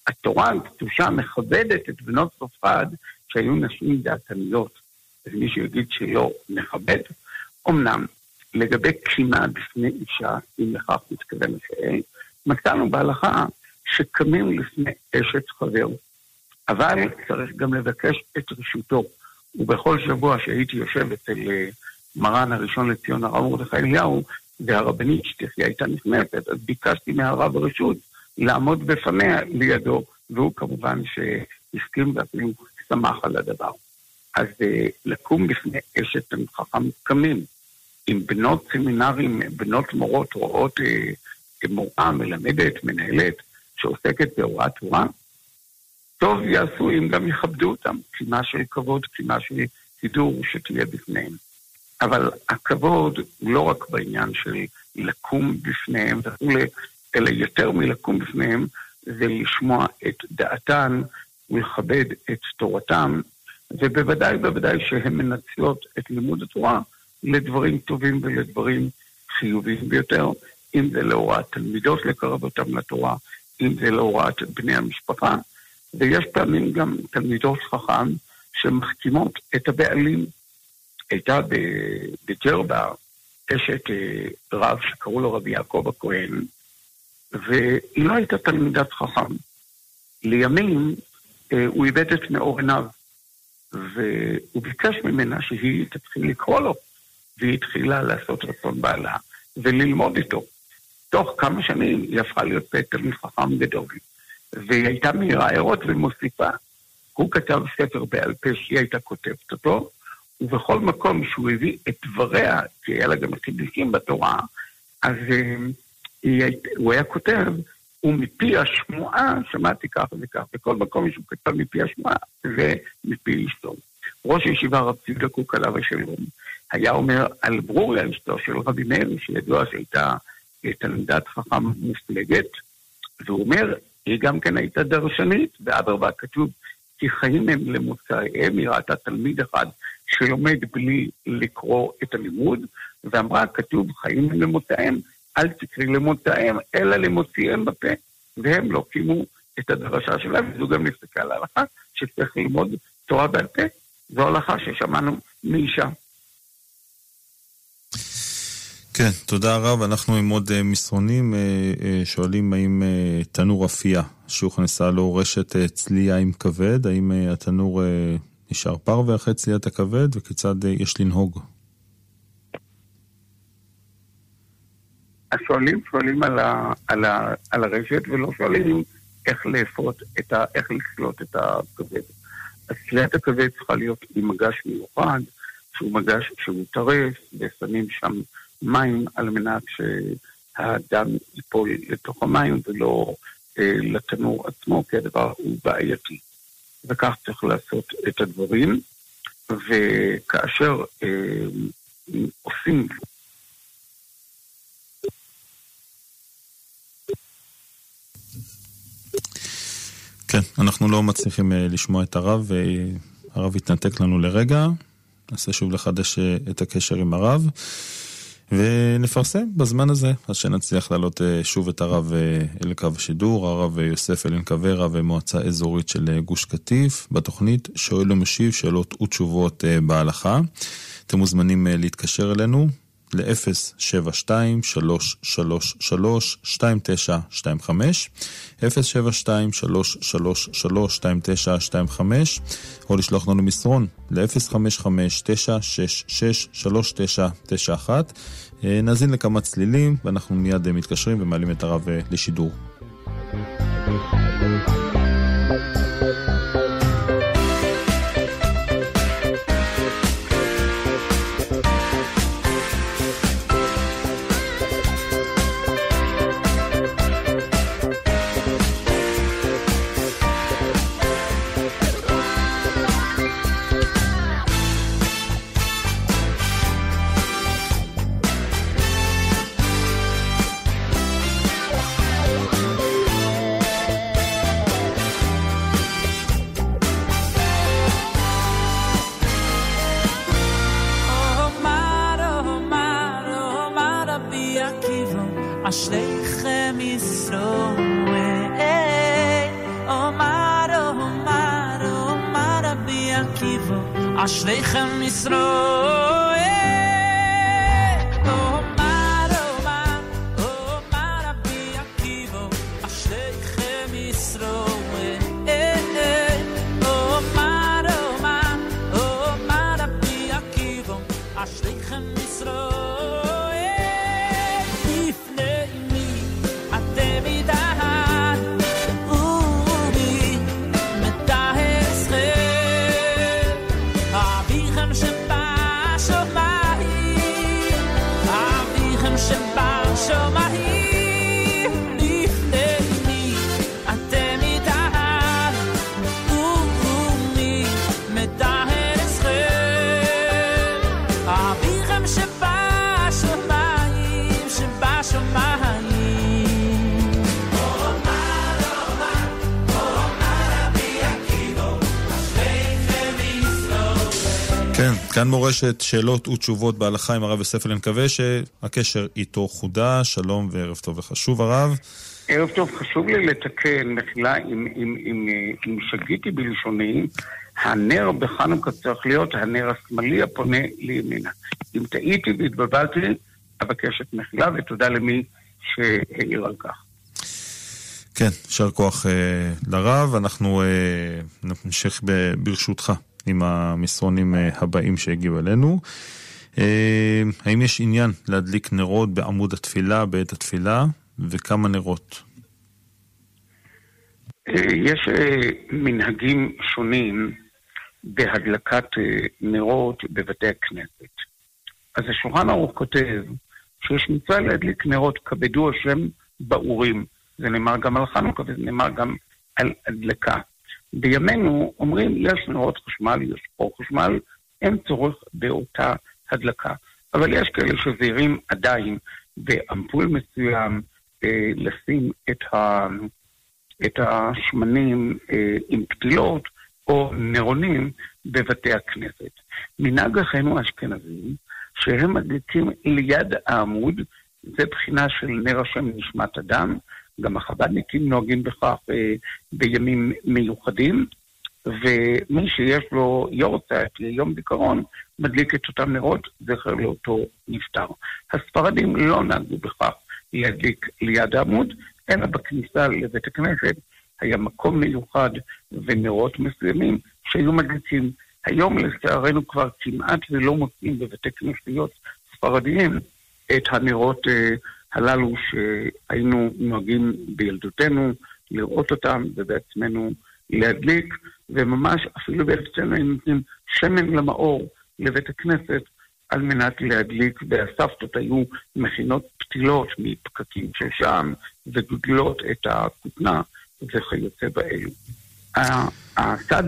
התורה הקדושה מכבדת את בנות צרפת שהיו נשים דעתניות, ומי שיגיד שלא מכבד, אמנם לגבי קימה בפני אישה, אם לכך מתכוון השעה, מצאנו בהלכה שקמים לפני אשת חבר, אבל צריך גם לבקש את רשותו. ובכל שבוע שהייתי יושב אצל מרן הראשון לציון הרב מרדכי אליהו, והרבנית שתחיה הייתה נכנסת, אז ביקשתי מהרב הרשות לעמוד בפניה לידו, והוא כמובן שהסכים ואפילו שמח על הדבר. אז לקום בפני אשת חכם קמים, עם בנות סמינרים, בנות מורות, רואות מורה, מלמדת, מנהלת, שעוסקת בהוראת תורה, טוב יעשו אם גם יכבדו אותם, קימה של כבוד, קימה של סידור שתהיה בפניהם. אבל הכבוד לא רק בעניין של לקום בפניהם, אלא יותר מלקום בפניהם, זה לשמוע את דעתן ולכבד את תורתם, ובוודאי בוודאי שהן מנצלות את לימוד התורה לדברים טובים ולדברים חיוביים ביותר, אם זה להוראת תלמידות לקרב אותם לתורה, אם זה להוראת בני המשפחה, ויש פעמים גם תלמידות חכם שמחתימות את הבעלים. הייתה בג'רבה אשת רב שקראו לו רבי יעקב הכהן, והיא לא הייתה תלמידת חכם. לימים הוא איבד את מאור עיניו, והוא ביקש ממנה שהיא תתחיל לקרוא לו, והיא התחילה לעשות רצון בעלה וללמוד איתו. תוך כמה שנים היא הפכה להיות תלמיד חכם גדול, והיא הייתה מהירה עירות ומוסיפה. הוא כתב ספר בעל פה שהיא הייתה כותבת אותו, ובכל מקום שהוא הביא את דבריה, כי היה לה גם חידושים בתורה, אז הוא היה כותב, ומפי השמועה, שמעתי כך וכך, בכל מקום שהוא כתב מפי השמועה, ומפי אשתו. ראש הישיבה רב ציודה קוק עליו השלום, היה אומר על ברוריה אשתו של רבי מאיר, שידוע שהייתה תלמידת חכם מופלגת, והוא אומר, היא גם כן הייתה דרשנית, ואדרבה כתוב, כי חיים הם למוצאיהם, היא ראתה תלמיד אחד שלומד בלי לקרוא את הלימוד, ואמרה, כתוב, חיים הם למוצאיהם, אל תקרי למוצאיהם, אלא למוציאיהם בפה, והם לא קימו את הדרשה שלהם, וזו גם נפסקה להלכה, שצריך ללמוד תורה בעל פה, זו הלכה ששמענו מאישה. כן, תודה רב. אנחנו עם עוד מסרונים שואלים האם תנור אפייה שהוכנסה לו רשת צליה עם כבד, האם התנור נשאר פרווה אחרי צליית הכבד, וכיצד יש לנהוג? השואלים שואלים על, ה, על, ה, על הרשת ולא שואלים איך לאפות, ה, איך לסלוט את הכבד. אז צליית הכבד צריכה להיות עם מגש מיוחד, שהוא מגש שהוא טרף, ושמים שם מים על מנת שהדם ייפול לתוך המים ולא אה, לתנור עצמו, כי הדבר הוא בעייתי. וכך צריך לעשות את הדברים, וכאשר אה, עושים... כן, אנחנו לא מצליחים אה, לשמוע את הרב, הרב התנתק לנו לרגע, נעשה שוב לחדש אה, את הקשר עם הרב, ונפרסם בזמן הזה, אז שנצליח לעלות שוב את הרב אל קו השידור, הרב יוסף אלינקווה, רב מועצה אזורית של גוש קטיף, בתוכנית שואל ומשיב שאלות ותשובות בהלכה. אתם מוזמנים להתקשר אלינו ל-אפס שבע שתיים שלוש שלוש שלוש שתיים תשע שתיים חמש, אפס שבע שתיים שלוש שלוש שלוש שתיים תשע שתיים חמש, או לשלוח לנו מסרון ל-אפס חמש חמש תשע שש שש שלוש תשע תשע אחת. נאזין לכמה צלילים, ואנחנו מיד מתקשרים ומעלים את הרב לשידור. Ashleichem Yisroel, oh akiva ashleichem Yisroel omar omar omar Rabbi akiva ashleichem Yisroel omar omar omar Rabbi akiva ashleichem Yisroel ifnei mi atem idah כאן מורשת שאלות ותשובות בהלכה עם הרב יוסף אלנקווה, שהקשר איתו חודה. שלום וערב טוב וחשוב הרב. ערב טוב, חשוב לי לתקן, מחילה, אם שגיתי בלשוני, הנר בחנוכה צריך להיות הנר השמאלי הפונה לימינה. אם טעיתי והתבבלתי, אבקש את מחילה ותודה למי שהעיר על כך. כן, שר כוח לרב, אנחנו נמשיך ברשותך עם המסרונים הבאים שהגיעו אלינו. האם יש עניין להדליק נרות בעמוד התפילה, בעת התפילה, וכמה נרות? יש מנהגים שונים בהדלקת נרות בבתי הכנסת. אז השולחן ערוך כותב שיש מצווה להדליק נרות כבדו השם באורים. זה נאמר גם על חנוכה וזה נאמר גם על הדלקה. בימינו אומרים, יש נרות חשמל, יש אור חשמל, אין צורך באותה הדלקה. אבל יש כאלה שזהירים עדיין באמפול מסוים, אה, לשים את, ה, את השמנים אה, עם פתילות או נרונים בבתי הכנסת. מנהג אחינו האשכנזים, שהם מדליקים ליד העמוד, זה בחינה של נר השם נשמת אדם, גם החב"דניקים נוהגים בכך אה, בימים מיוחדים, ומי שיש לו יורצייט ליום דיכרון, מדליק את אותם נרות, זכר לאותו נפטר. הספרדים לא נהגו בכך להדליק ליד העמוד, אלא בכניסה לבית הכנסת היה מקום מיוחד ונרות מסוימים שהיו מדליקים. היום לצערנו כבר כמעט ולא מוצאים בבתי כנסיות ספרדיים את הנרות אה, הללו שהיינו נוהגים בילדותנו, לראות אותם ובעצמנו להדליק, וממש אפילו בעצמנו הם נותנים שמן למאור לבית הכנסת על מנת להדליק. והסבתות היו מכינות פתילות מפקקים של שם, וגודלות את הכותנה וכיוצא באלו. הסד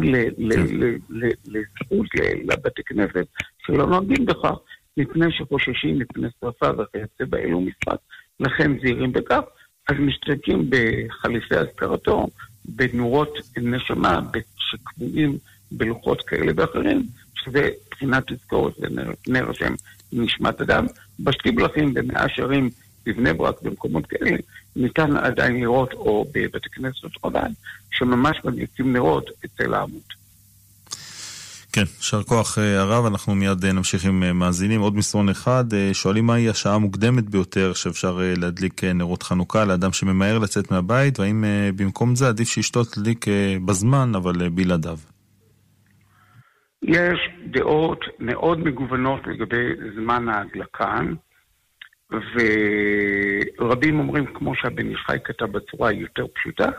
לזכות לבית הכנסת שלא נוהגים בכך, מפני שחוששים, מפני שרפה וכיוצא באלו משפט, לכן זהירים בכך, אז משתקים בחליפי הזכרתו, בנורות נשמה, שקבועים בלוחות כאלה ואחרים, שזה בחינת תזכורת, זה נר השם נשמת אדם. בשטיבלחים, במאה שערים, בבני ברק, במקומות כאלה, ניתן עדיין לראות, או בבית הכנסת רבן, שממש מדליקים נרות אצל העמוד. כן, שר כוח הרב, אנחנו מיד נמשיך עם מאזינים. עוד מסרון אחד, שואלים מהי השעה המוקדמת ביותר שאפשר להדליק נרות חנוכה לאדם שממהר לצאת מהבית, והאם במקום זה עדיף שאשתו תדליק בזמן, אבל בלעדיו? יש דעות מאוד מגוונות לגבי זמן ההדלקה, ורבים אומרים, כמו שהבן איש חי כתב בצורה יותר פשוטה,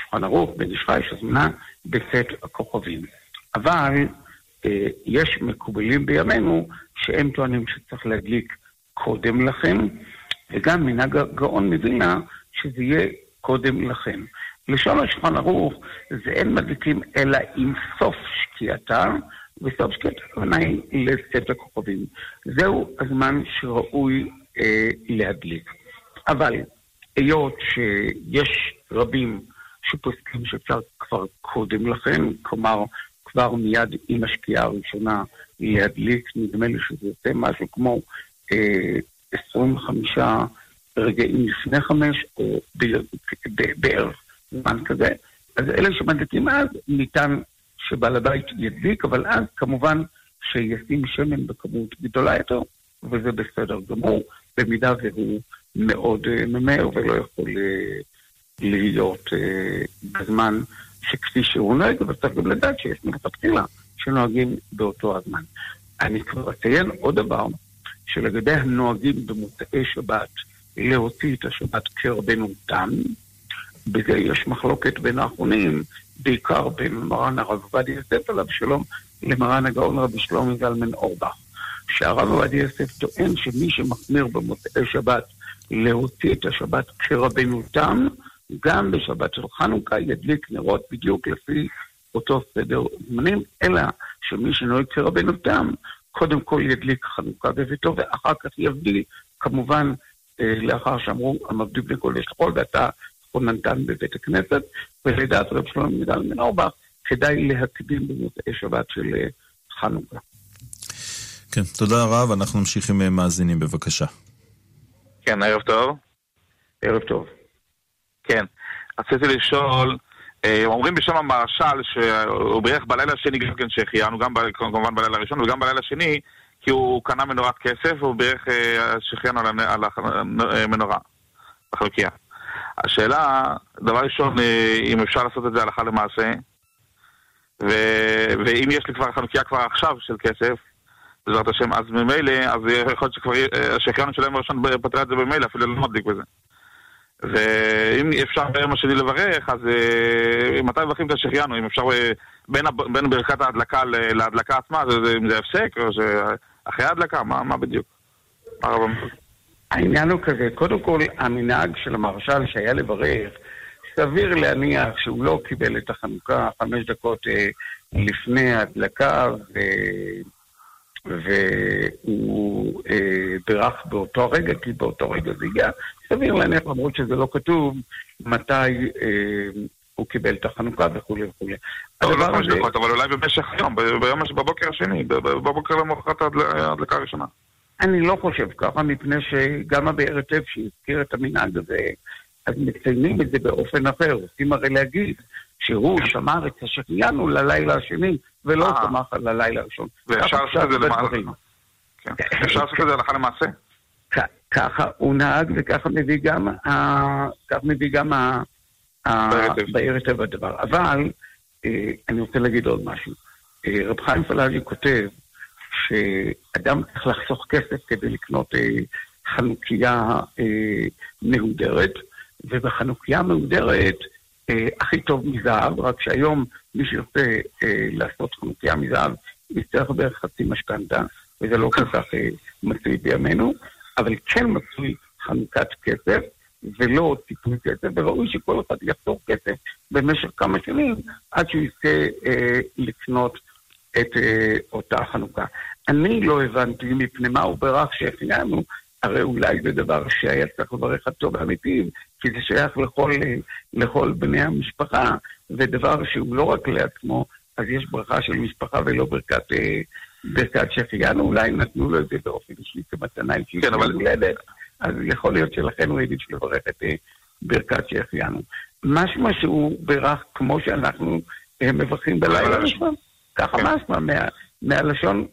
שולחן ערוך, בן איש חי שזמנה בסט הכוכבים. אבל יש מקובלים בימינו שהם טוענים שצריך להדליק קודם לכן, וגם מנהג הגאון מבינה שזה יהיה קודם לכן. לשון השולחן ערוך זה אין מדליקים אלא עם סוף שקיעתה, וסוף שקיעתה הכוונה היא לצאת הכוכבים. זהו הזמן שראוי אה, להדליק. אבל היות שיש רבים שפוסקים שצריך כבר קודם לכן, כלומר כבר מיד עם השקיעה הראשונה להדליק, נדמה לי שזה יוצא משהו כמו אה, עשרים וחמישה רגעים לפני חמש, או בערך זמן כזה. אז אלה שמדליקים אז, ניתן שבעל הבית ידליק, אבל אז כמובן שישים שמן בכמות גדולה יותר, וזה בסדר גמור, במידה והוא מאוד ממהר ולא יכול להיות בזמן שכפי שהוא נוהג, אבל צריך גם לדעת שיש מלכתחילה שנוהגים באותו הזמן. אני כבר אציין עוד דבר, שלגבי הנוהגים במוצאי שבת להוציא את השבת כרבנו תם, בזה יש מחלוקת בין האחרונים, בעיקר בין מרן הרב עובדיה יוסף עליו שלום למרן הגאון רבי שלמה זלמן אורבך, שהרב עובדיה יוסף טוען שמי שמחמיר במוצאי שבת להוציא את השבת כרבנו תם, גם בשבת של חנוכה ידליק נרות בדיוק לפי אותו סדר זמנים, אלא שמי שנוהג כרבנו תם קודם כל ידליק חנוכה בביתו, ואחר כך יבדיל, כמובן לאחר שאמרו המבדיל בכל יש לכל, ואתה חוננתן בבית הכנסת, ולדעת רב שלמה זלמן אורבך, כדאי להקדים במוצאי שבת של חנוכה. כן, תודה רב, אנחנו נמשיך עם מאזינים בבקשה. כן, ערב טוב. ערב טוב. כן, רציתי לשאול, אומרים בשם המרשל שהוא בריח בלילה השני גם כן שהחיינו, גם כמובן בלילה הראשון וגם בלילה השני, כי הוא קנה מנורת כסף והוא בריח שהחיינו על המנורה, בחלקיה. השאלה, דבר ראשון, אם אפשר לעשות את זה הלכה למעשה, ואם יש לי כבר חנוכיה כבר עכשיו של כסף, בעזרת השם, אז ממילא, אז יכול להיות שהחיינו שלהם הראשון פתרה את זה במילא, אפילו לא מדליק בזה. ואם אפשר ביום השני לברך, אז מתי מברכים את השחיינו? אם אפשר בין ברכת ההדלקה להדלקה עצמה, אם זה הפסק, או אחרי ההדלקה, מה בדיוק? העניין הוא כזה, קודם כל, המנהג של המרשל שהיה לברך, סביר להניח שהוא לא קיבל את החנוכה חמש דקות לפני ההדלקה, והוא בירך באותו רגע, כי באותו רגע זה הגיע. סביר להניח, למרות שזה לא כתוב, מתי הוא קיבל את החנוכה וכו' וכו'. הדבר הזה... אבל אולי במשך היום, בבוקר השני, בבוקר למחרת ההדלקה הראשונה. אני לא חושב ככה, מפני שגם הבארת אב שהזכיר את המנהג הזה, אז מציינים את זה באופן אחר, עושים הרי להגיד שהוא שמר את השחיינו ללילה השני, ולא שמח על הלילה הראשון. ואפשר לעשות את זה למעשה? אפשר לעשות את זה הלכה למעשה? ככה הוא נהג, וככה מביא גם הבארת אב הדבר. אבל אני רוצה להגיד עוד משהו. רב חיים פלאגי כותב, שאדם צריך לחסוך כסף כדי לקנות אה, חנוכיה אה, מהודרת, ובחנוכיה מהודרת אה, הכי טוב מזהב, רק שהיום מי שירצה אה, לעשות חנוכיה מזהב יצטרך בערך חצי משכנתה, וזה לא כל כך אה, מצוי בימינו, אבל כן מצוי חנוכת כסף, ולא ציפוי כסף, וראוי שכל אחד יחסוך כסף במשך כמה שנים, עד שהוא יצא אה, לקנות את אה, אותה חנוכה. אני לא הבנתי מפני מה הוא ברך שהחיינו, הרי אולי זה דבר שהיה צריך לברך אותו באמיתיו, כי זה שייך לכל, לכל בני המשפחה, ודבר שהוא לא רק לעצמו, אז יש ברכה של משפחה ולא ברכת, אה, ברכת שהחיינו, אולי נתנו לו את זה באופן אישי כמתנה אישית, כן, אבל... אז יכול להיות שלכן הוא ידיד שלברך את אה, ברכת שהחיינו. משהו שהוא ברך כמו שאנחנו אה, מברכים בלילה משפחה. ככה משמע, מהלשון,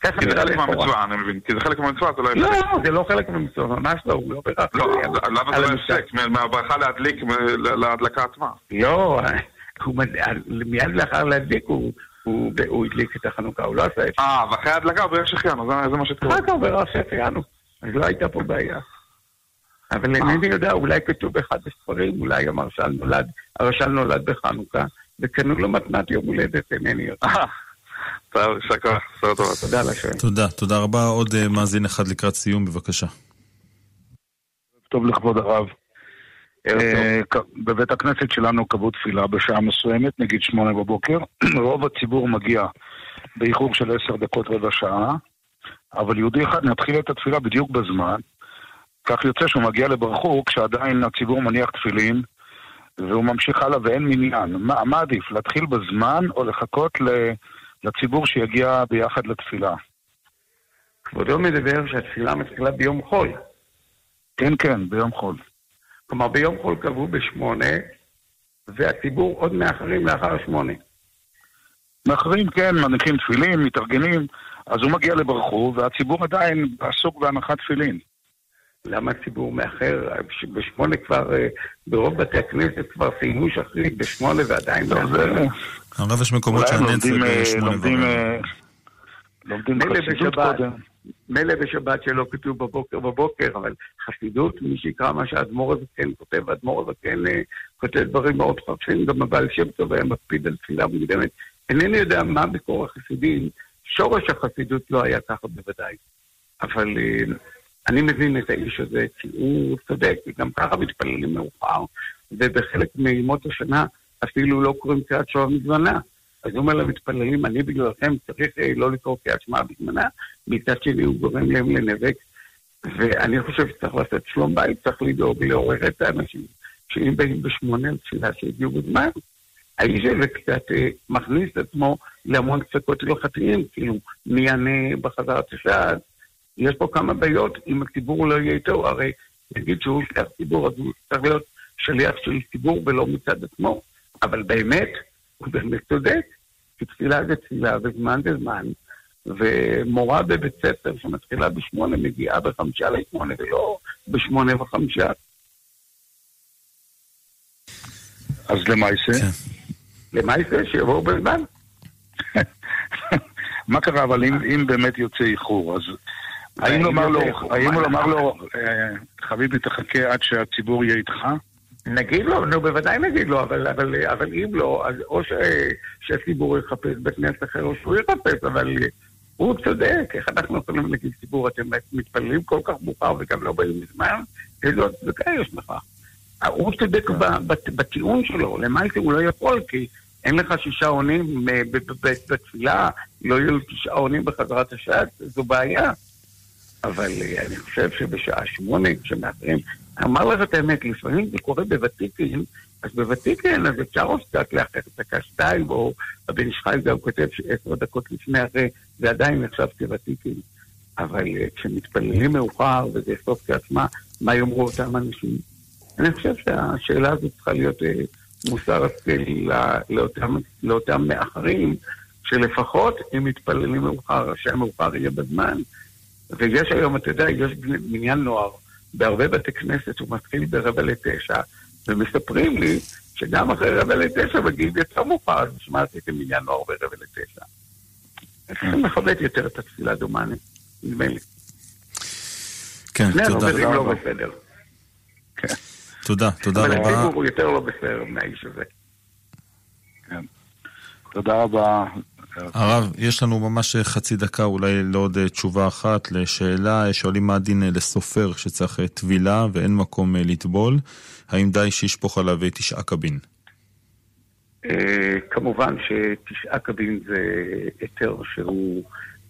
ככה נראה לי חורה. כי זה חלק מהמצווה, זה לא הפסק. לא, זה לא חלק מהמצווה, ממש לא, הוא לא ברח. לא, למה זה לא הפסק? מהברכה להדליק להדלקה עצמה. לא, מיד לאחר להדליק הוא הדליק את החנוכה, הוא לא עשה את זה. אה, ואחרי ההדלקה הוא ברח שחיינו, זה מה שקורה. אחר כך הוא ברח שחיינו, אז לא הייתה פה בעיה. אבל אני יודע, אולי כתוב באחד הספרים, אולי המרשל נולד, הרשל נולד בחנוכה, וקנו לו מתנת יום הולדת, אינני יודע. טוב, שקר, סרט טוב, תודה לכם. תודה, תודה רבה. עוד מאזין אחד לקראת סיום, בבקשה. טוב לכבוד הרב. בבית הכנסת שלנו קבעו תפילה בשעה מסוימת, נגיד שמונה בבוקר. רוב הציבור מגיע באיחור של עשר דקות רבע שעה, אבל יהודי אחד נתחיל את התפילה בדיוק בזמן, כך יוצא שהוא מגיע לברחו, כשעדיין הציבור מניח תפילים, והוא ממשיך הלאה ואין מניין. מה, מה עדיף, להתחיל בזמן או לחכות לציבור שיגיע ביחד לתפילה? כבודו מדבר שהתפילה מתחילה ביום חול. כן, כן, ביום חול. כלומר, ביום חול קבעו בשמונה, והציבור עוד מאחרים לאחר שמונה. מאחרים כן, מניחים תפילים, מתארגנים, אז הוא מגיע לברחו, והציבור עדיין עסוק בהנחת תפילין. למה הציבור מאחר? בשמונה כבר, ברוב בתי הכנסת כבר סיימו שחרית בשמונה ועדיין לא זה. הרב יש מקומות שהנצר בשמונה ועדיין. לומדים חסידות קודם. מלא בשבת שלא כתוב בבוקר בבוקר, אבל חסידות, מי שיקרא מה שהאדמו"ר הזקן כותב, האדמו"ר הזקן כותב דברים מאוד חפשים, גם הבעל שם טוב היה מקפיד על תפילה מוקדמת. אינני יודע מה בקור החסידים, שורש החסידות לא היה ככה בוודאי, אבל אני מבין את האיש הזה, כי הוא צודק, וגם ככה מתפללים מאוחר, ובחלק מימות השנה אפילו לא קוראים קריאת שמע בזמנה. אז הוא אומר למתפללים, אני בגללכם צריך לא לקרוא קריאת שמע בזמנה, מצד שני הוא גורם להם לנבק, ואני חושב שצריך לעשות שלום בית, צריך לדאוג לעורר את האנשים, שאם באים בשמונה לתפילה שהגיעו בזמן, האיש הזה קצת מכניס את עצמו להמון קצקות הלכתיים, כאילו מי ענה בחזרת השעה, יש פה כמה בעיות, אם הציבור לא יהיה איתו, הרי נגיד שהוא שליח ציבור, אז הוא צריך להיות שליח של ציבור ולא מצד עצמו, אבל באמת, הוא באמת צודק, כי תפילה זה תפילה וזמן זה זמן, ומורה בבית ספר שמתחילה בשמונה מגיעה בחמישה לשמונה ולא בשמונה וחמישה. אז למעשה? למעשה שיבואו בזמן. מה קרה, אבל אם באמת יוצא איחור, אז... האם הוא אמר לו, חביבי תחכה עד שהציבור יהיה איתך? נגיד לו, נו בוודאי נגיד לו, אבל אם לא, או שהציבור יחפש בכנסת אחר, או שהוא יחפש, אבל הוא צודק, איך אנחנו יכולים להגיד ציבור, אתם מתפללים כל כך מאוחר וגם לא באים מזמן, איזו הצדקה יש לך. הוא צודק בטיעון שלו, למעשה הוא לא יכול, כי אין לך שישה עונים בתפילה, לא יהיו לו תשעה עונים בחזרת השעה, זו בעיה. אבל אני חושב שבשעה שמונה, שמאחרים, אמר לך את האמת, לפעמים זה קורה בוותיקין, אז בוותיקין, אז אפשר עוד קצת לאחר את דקה שתיים, או הבן שחיים גם כותב שעשר דקות לפני אחרי, זה עדיין נחשב כוותיקין. אבל כשמתפללים מאוחר, וזה סוף כעצמה, מה יאמרו אותם אנשים? אני חושב שהשאלה הזאת צריכה להיות מוסר לאותם מאחרים, שלפחות אם מתפללים מאוחר, שהמאוחר יהיה בזמן, ויש היום, אתה יודע, יש מניין נוער, בהרבה בתי כנסת, הוא מתחיל ברבע לתשע, ומספרים לי שגם אחרי רבע לתשע, בגיל יצא מופע, אז שמעתי את מניין נוער ברבע לתשע. אז זה מכבד יותר את התפילה דומני, נדמה לי. כן, תודה. נערבים לא בסדר. תודה, תודה רבה. אבל הציבור הוא יותר לא בסדר מהאיש הזה. כן. תודה רבה. הרב, יש לנו ממש חצי דקה, אולי לעוד תשובה אחת לשאלה, שואלים מה הדין לסופר שצריך תבילה ואין מקום לטבול, האם די שישפוך עליו תשעה קבין? כמובן שתשעה קבין זה היתר שהוא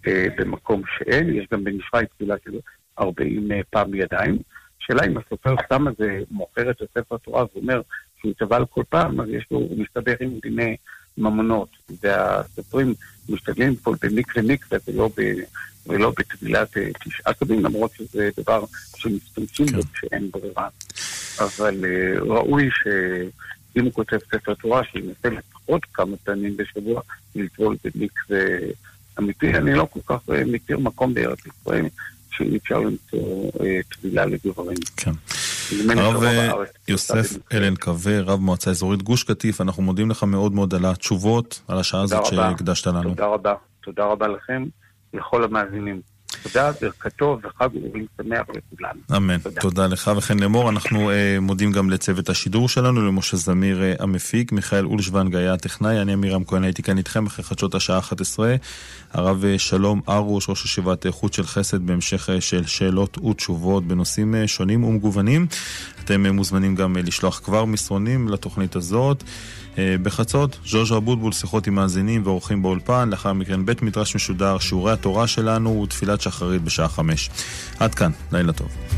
במקום שאין, יש גם בנפרד תבילה של ארבעים פעם ידיים, שאלה אם הסופר סתם הזה מוכר את הספר התורה ואומר שהוא טבל כל פעם, אז יש לו מסתבר עם דיני ממונות, והספרים משתגלים פה במיק למיק ולא בתבילת תשעה קבין, למרות שזה דבר שמצטמצים לו שאין ברירה, אבל ראוי שאם הוא כותב ספר תורה שינסה לפחות כמה פעמים בשבוע לטבול במיק אמיתי. אני לא כל כך מכיר מקום בארץ ישראל שאי אפשר למצוא תבילה לגברים. כן. הרב יוסף אלנקווה, רב מועצה אזורית גוש קטיף, אנחנו מודים לך מאוד מאוד על התשובות, על השעה הזאת שהקדשת לנו. תודה רבה, תודה רבה לכם, לכל המאזינים. תודה, ברכתו וחג אורים שמח לכולנו. אמן, תודה לך וכן למור. אנחנו מודים גם לצוות השידור שלנו, למשה זמיר המפיק, מיכאל אולשוון גיא הטכנאי, אני אמירם כהן הייתי כאן איתכם אחרי חדשות השעה אחת עשרה. הרב שלום ארוש, ראש ישיבת איכות של חסד, בהמשך של שאלות ותשובות בנושאים שונים ומגוונים. אתם מוזמנים גם לשלוח כבר מסרונים לתוכנית הזאת. בחצות, ז'וז'ה בוטבול, שיחות עם מאזינים ועורכים באולפן, לאחר מכן בית מדרש משודר, שיעורי התורה שלנו ותפילת שחרית בשעה חמש. עד כאן, לילה טוב.